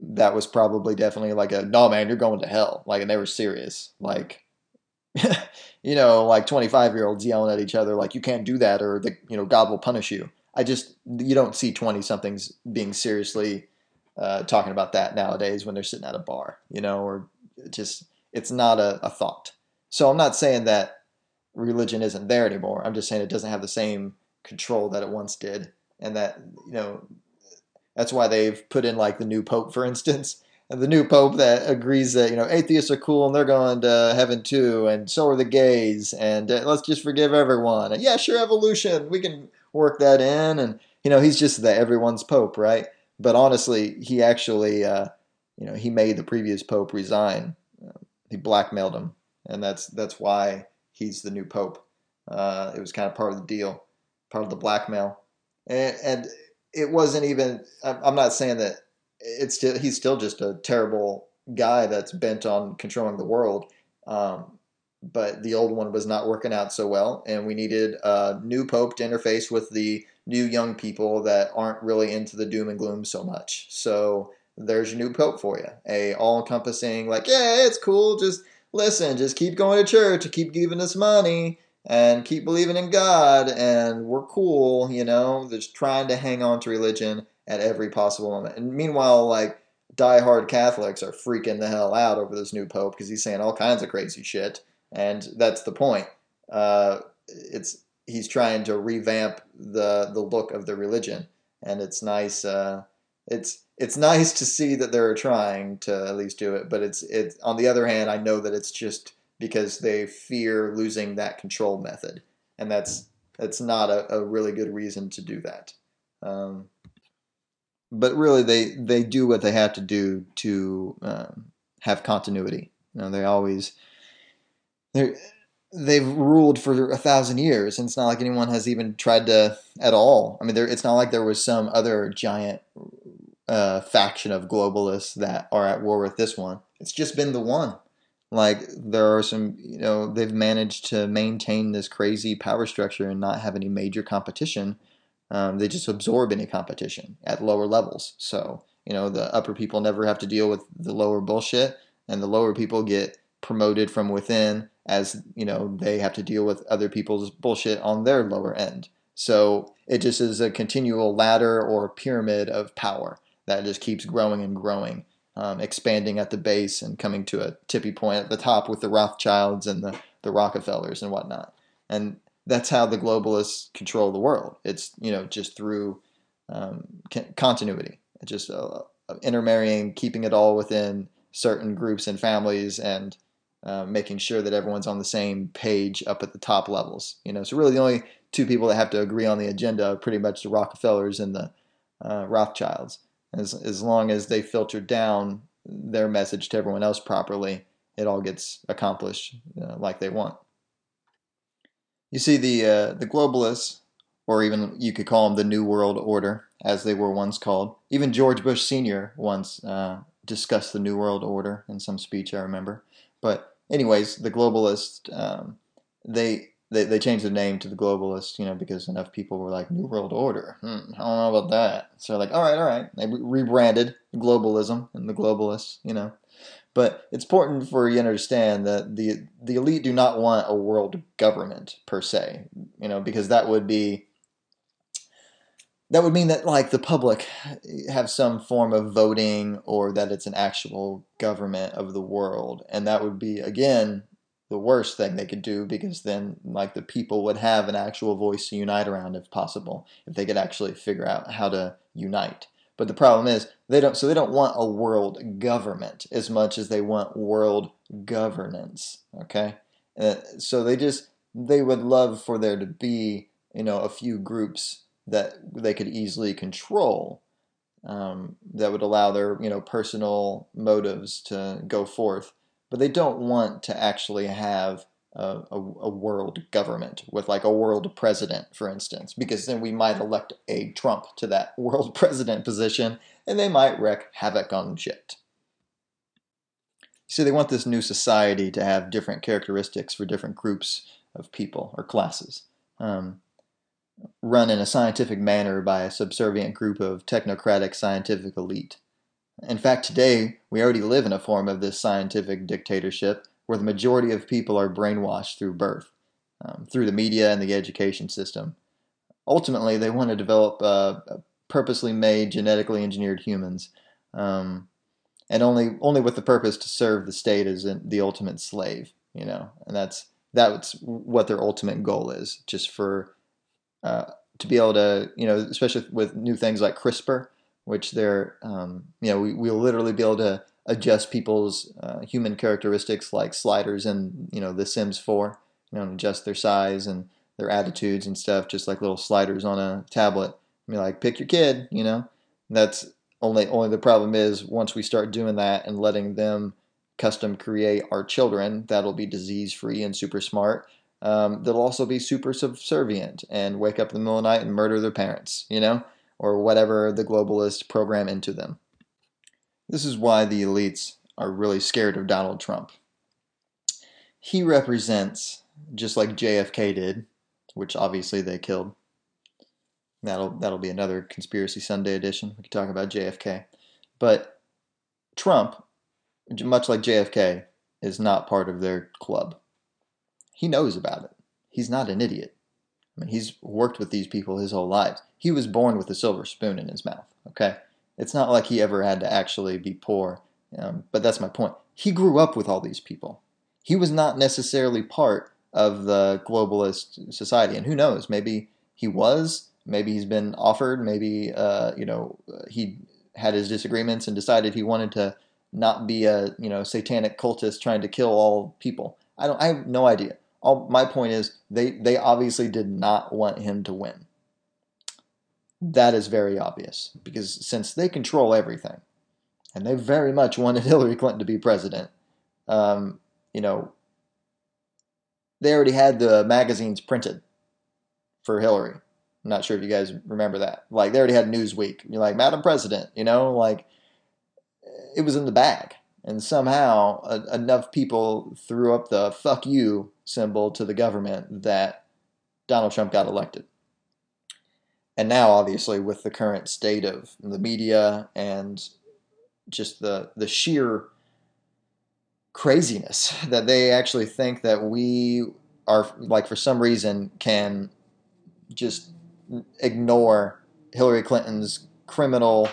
that was probably definitely like a "no man, you're going to hell," like, and they were serious, like like 25-year-olds yelling at each other like, "You can't do that," or "God will punish you." You don't see 20-somethings being seriously talking about that nowadays when they're sitting at a bar, or just it's not a thought. So I'm not saying that religion isn't there anymore. I'm just saying it doesn't have the same control that it once did, and that that's why they've put in like the new pope, for instance, and the new pope that agrees that, atheists are cool and they're going to heaven too, and so are the gays, and let's just forgive everyone. And yeah, sure, evolution, we can work that in. And, he's just the everyone's pope, right? But honestly, he actually, he made the previous pope resign. He blackmailed him, and that's why he's the new pope. It was kind of part of the deal, part of the blackmail. And it wasn't even, I'm not saying that he's still just a terrible guy that's bent on controlling the world. But the old one was not working out so well, and we needed a new pope to interface with the new young people that aren't really into the doom and gloom so much. So there's your new pope for you. A all-encompassing, like, yeah, it's cool. Just listen, just keep going to church, keep giving us money, and keep believing in God, and we're cool, just trying to hang on to religion at every possible moment. And meanwhile, like, diehard Catholics are freaking the hell out over this new pope because he's saying all kinds of crazy shit, and that's the point. He's trying to revamp the look of the religion, and it's nice. It's nice to see that they're trying to at least do it, but it's on the other hand, I know that it's just because they fear losing that control method. And that's not a really good reason to do that. But really, they do what they have to do to have continuity. They've ruled for 1,000 years, and it's not like anyone has even tried to at all. It's not like there was some other giant faction of globalists that are at war with this one. It's just been the one. Like, there are some, they've managed to maintain this crazy power structure and not have any major competition. They just absorb any competition at lower levels. So, the upper people never have to deal with the lower bullshit, and the lower people get promoted from within as, they have to deal with other people's bullshit on their lower end. So it just is a continual ladder or pyramid of power that just keeps growing and growing, expanding at the base and coming to a tippy point at the top with the Rothschilds and the Rockefellars and whatnot. And that's how the globalists control the world. It's, just through continuity, just intermarrying, keeping it all within certain groups and families, and making sure that everyone's on the same page up at the top levels. So really the only two people that have to agree on the agenda are pretty much the Rockefellars and the Rothschilds. As long as they filter down their message to everyone else properly, it all gets accomplished like they want. You see, the globalists, or even you could call them the New World Order, as they were once called. Even George Bush Sr. once discussed the New World Order in some speech, I remember. But anyways, the globalists, they changed the name to the globalists, because enough people were like, "New World Order, I don't know about that." So like, all right. They rebranded globalism and the globalists, But it's important for you to understand that the elite do not want a world government per se, because that would be That would mean that, like, the public have some form of voting, or that it's an actual government of the world. And that would be, again, the worst thing they could do, because then, like, the people would have an actual voice to unite around, if possible, if they could actually figure out how to unite. But the problem is they don't want a world government as much as they want world governance, okay? So they would love for there to be, you know, a few groups that they could easily control, that would allow their, you know, personal motives to go forth. But they don't want to actually have a world government with, like, a world president, for instance, because then we might elect a Trump to that world president position, and they might wreak havoc on shit. So they want this new society to have different characteristics for different groups of people or classes, run in a scientific manner by a subservient group of technocratic scientific elite. In fact, today, we already live in a form of this scientific dictatorship where the majority of people are brainwashed through birth, through the media and the education system. Ultimately, they want to develop purposely made, genetically engineered humans, and only with the purpose to serve the state as the ultimate slave, you know. And that's what their ultimate goal is, just for to be able to, you know, especially with new things like CRISPR, which they're, you know, we'll literally be able to adjust people's human characteristics, like sliders in, you know, The Sims 4, you know, and adjust their size and their attitudes and stuff, just like little sliders on a tablet. I mean, like, pick your kid, you know. That's only the problem is, once we start doing that and letting them custom create our children, that'll be disease-free and super smart. They'll also be super subservient and wake up in the middle of the night and murder their parents, you know, or whatever the globalists program into them. This is why the elites are really scared of Donald Trump. He represents, just like JFK did, which obviously they killed. That'll be another Conspiracy Sunday edition. We could talk about JFK. But Trump, much like JFK, is not part of their club. He knows about it. He's not an idiot. I mean, he's worked with these people his whole life. He was born with a silver spoon in his mouth, okay? It's not like he ever had to actually be poor, but that's my point. He grew up with all these people. He was not necessarily part of the globalist society, and who knows? Maybe he was. Maybe he's been offered. Maybe, you know, he had his disagreements and decided he wanted to not be a, you know, satanic cultist trying to kill all people. I have no idea. My point is, they obviously did not want him to win. That is very obvious, because since they control everything, and they very much wanted Hillary Clinton to be president, you know, they already had the magazines printed for Hillary. I'm not sure if you guys remember that. Like, they already had Newsweek. You're like, Madam President, you know, like, it was in the bag. And somehow enough people threw up the fuck you symbol to the government that Donald Trump got elected. And now, obviously, with the current state of the media and just the sheer craziness that they actually think that we are, like, for some reason can just ignore Hillary Clinton's criminal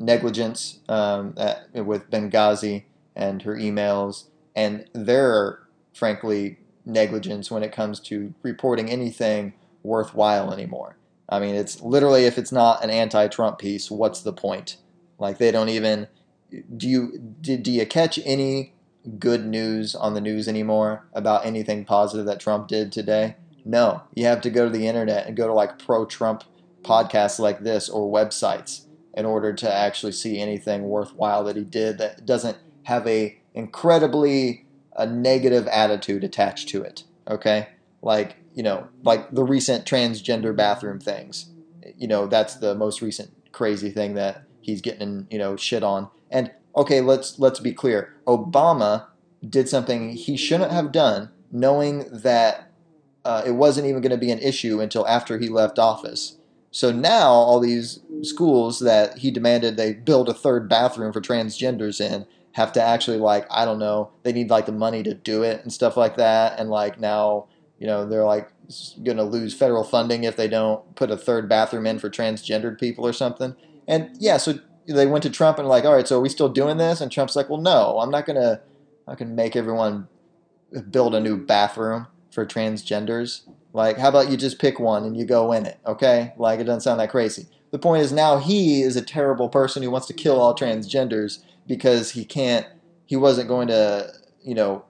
negligence with Benghazi and her emails, and their, frankly, negligence when it comes to reporting anything worthwhile anymore. I mean, it's literally, if it's not an anti-Trump piece, what's the point? Like, they don't even, do you catch any good news on the news anymore about anything positive that Trump did today? No. You have to go to the internet and go to, like, pro-Trump podcasts like this or websites in order to actually see anything worthwhile that he did that doesn't have a negative attitude attached to it, okay? Like, you know, like the recent transgender bathroom things. You know, that's the most recent crazy thing that he's getting, you know, shit on. And, okay, let's be clear. Obama did something he shouldn't have done, knowing that it wasn't even going to be an issue until after he left office. So now all these schools that he demanded they build a third bathroom for transgenders in have to actually, like, I don't know, they need, like, the money to do it and stuff like that. And, like, now You know, they're like going to lose federal funding if they don't put a third bathroom in for transgendered people or something. And yeah, so they went to Trump and like, all right, so are we still doing this? And Trump's like, well, no, I'm not going to, I can make everyone build a new bathroom for transgenders. Like, how about you just pick one and you go in it? Okay. Like, it doesn't sound that crazy. The point is now he is a terrible person who wants to kill all transgenders because he can't, he wasn't going to, you know,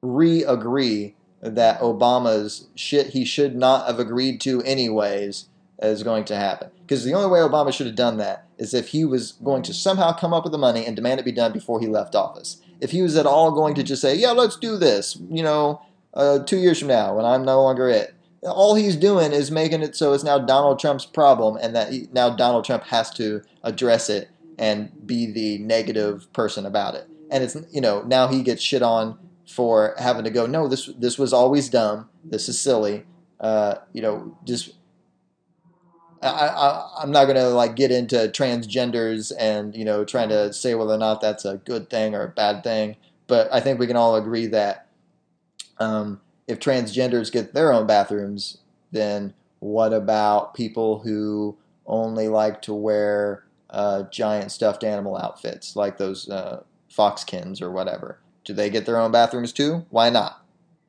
re-agree that Obama's shit he should not have agreed to anyways is going to happen. Because the only way Obama should have done that is if he was going to somehow come up with the money and demand it be done before he left office. If he was at all going to just say, yeah, let's do this, you know, 2 years from now when I'm no longer it. All he's doing is making it so it's now Donald Trump's problem and that he, now Donald Trump has to address it and be the negative person about it. And it's, you know, now he gets shit on for having to go, no, this was always dumb. This is silly. You know, just, I'm not going to like get into transgenders and, you know, trying to say whether or not that's a good thing or a bad thing. But I think we can all agree that if transgenders get their own bathrooms, then what about people who only like to wear giant stuffed animal outfits like those foxkins or whatever? Do they get their own bathrooms too? Why not?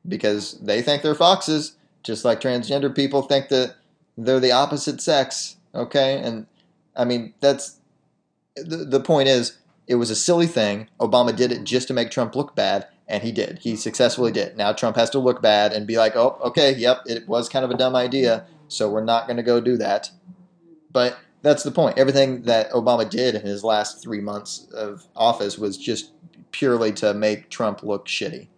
Because they think they're foxes, just like transgender people think that they're the opposite sex, okay? And, I mean, that's the point is it was a silly thing. Obama did it just to make Trump look bad, and he did. He successfully did. Now Trump has to look bad and be like, oh, okay, yep, it was kind of a dumb idea, so we're not going to go do that. But that's the point. Everything that Obama did in his last 3 months of office was just purely to make Trump look shitty,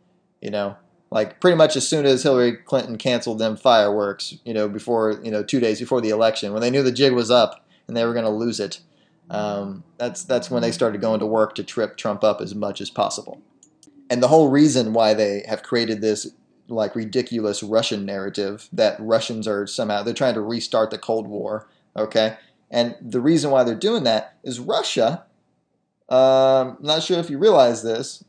you know? Like, pretty much as soon as Hillary Clinton canceled them fireworks, you know, before, you know, 2 days before the election, when they knew the jig was up and they were going to lose it, that's when they started going to work to trip Trump up as much as possible. And the whole reason why they have created this, like, ridiculous Russian narrative that Russians are somehow, they're trying to restart the Cold War, okay? And the reason why they're doing that is Russia, not sure if you realize this,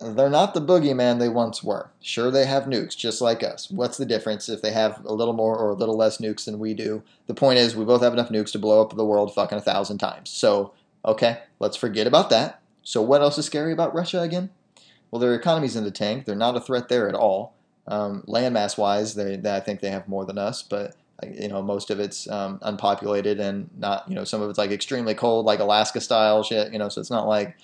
they're not the boogeyman they once were. Sure, they have nukes, just like us. What's the difference if they have a little more or a little less nukes than we do? The point is we both have enough nukes to blow up the world fucking 1,000 times. So, okay, let's forget about that. So what else is scary about Russia again? Well, their economy's in the tank. They're not a threat there at all. Landmass-wise, I think they have more than us, but you know, most of it's unpopulated and not, you know, some of it's like extremely cold, like Alaska-style shit, you know, so it's not like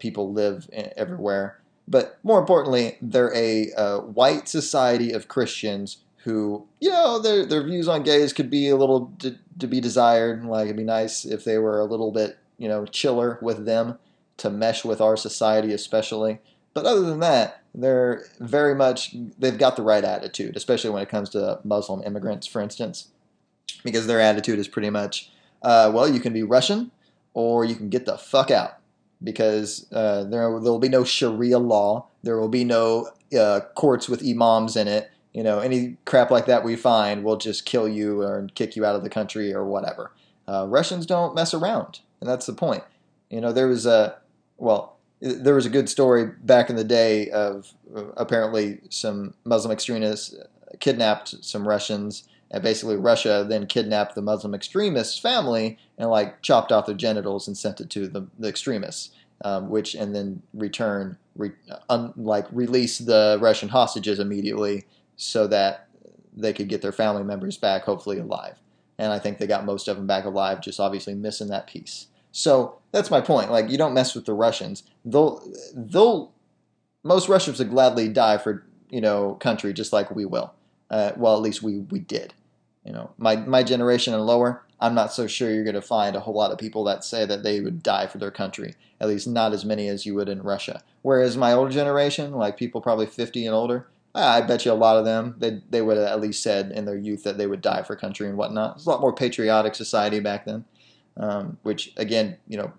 people live everywhere. But more importantly, they're a white society of Christians who, you know, their views on gays could be a little to be desired. Like, it'd be nice if they were a little bit, you know, chiller with them to mesh with our society especially. But other than that, they're very much, they've got the right attitude, especially when it comes to Muslim immigrants, for instance, because their attitude is pretty much, well, you can be Russian or you can get the fuck out. Because there will be no Sharia law, there will be no courts with imams in it. You know, any crap like that we find will just kill you or kick you out of the country or whatever. Russians don't mess around, and that's the point. You know, there was a good story back in the day of apparently some Muslim extremists kidnapped some Russians. And basically Russia then kidnapped the Muslim extremists' family and like chopped off their genitals and sent it to the extremists, which and then release the Russian hostages immediately so that they could get their family members back, hopefully alive. And I think they got most of them back alive, just obviously missing that piece. So that's my point. Like, you don't mess with the Russians. They'll most Russians would gladly die for, you know, country just like we will. Well, at least we did, you know, my generation and lower, I'm not so sure you're going to find a whole lot of people that say that they would die for their country, at least not as many as you would in Russia. Whereas my older generation, like people probably 50 and older, I bet you a lot of them, they would have at least said in their youth that they would die for country and whatnot. It's a lot more patriotic society back then, which again, you know,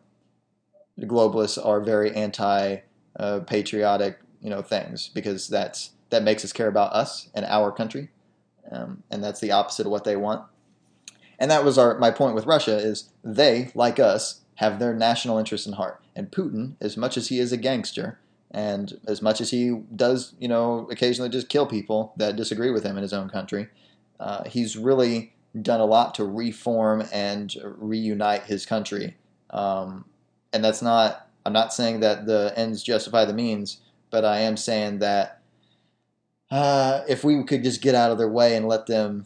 the globalists are very anti-patriotic, you know, things because that makes us care about us and our country, and that's the opposite of what they want. And that was my point with Russia is they, like us, have their national interests in heart. And Putin, as much as he is a gangster, And as much as he does, you know, occasionally just kill people that disagree with him in his own country, he's really done a lot to reform and reunite his country. And that's not, I'm not saying that the ends justify the means, but I am saying that if we could just get out of their way and let them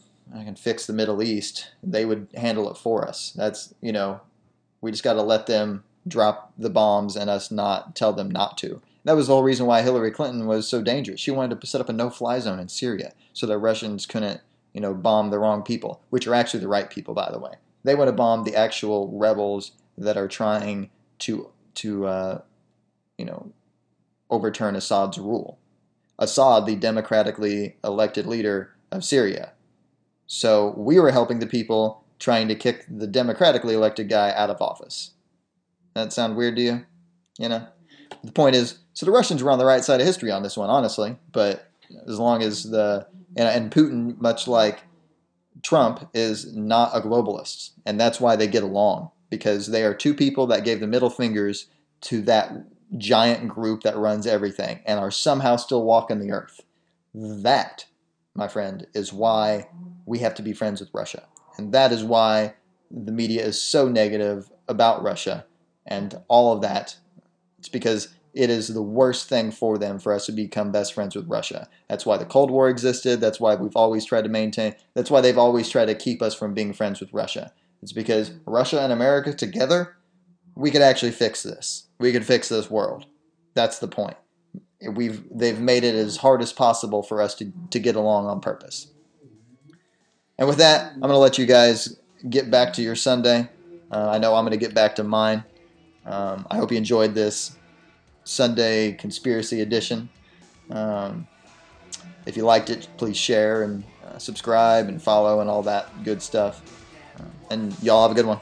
fix the Middle East, they would handle it for us. That's, you know, we just got to let them drop the bombs and us not tell them not to. That was the whole reason why Hillary Clinton was so dangerous. She wanted to set up a no-fly zone in Syria so that Russians couldn't, you know, bomb the wrong people, which are actually the right people, by the way. They want to bomb the actual rebels that are trying to overturn Assad's rule. Assad, the democratically elected leader of Syria. So we were helping the people trying to kick the democratically elected guy out of office. That sound weird to you? You know? The point is, so the Russians were on the right side of history on this one, honestly. But as long as and Putin, much like Trump, is not a globalist. And that's why they get along, because they are two people that gave the middle fingers to that giant group that runs everything and are somehow still walking the earth. That, my friend, is why we have to be friends with Russia. And that is why the media is so negative about Russia and all of that. It's because it is the worst thing for them for us to become best friends with Russia. That's why the Cold War existed. That's why we've always tried to maintain. That's why they've always tried to keep us from being friends with Russia. It's because Russia and America together, we could actually fix this. We could fix this world. That's the point. They've made it as hard as possible for us to get along on purpose. And with that, I'm going to let you guys get back to your Sunday. I know I'm going to get back to mine. I hope you enjoyed this Sunday conspiracy edition. If you liked it, please share and subscribe and follow and all that good stuff. And y'all have a good one.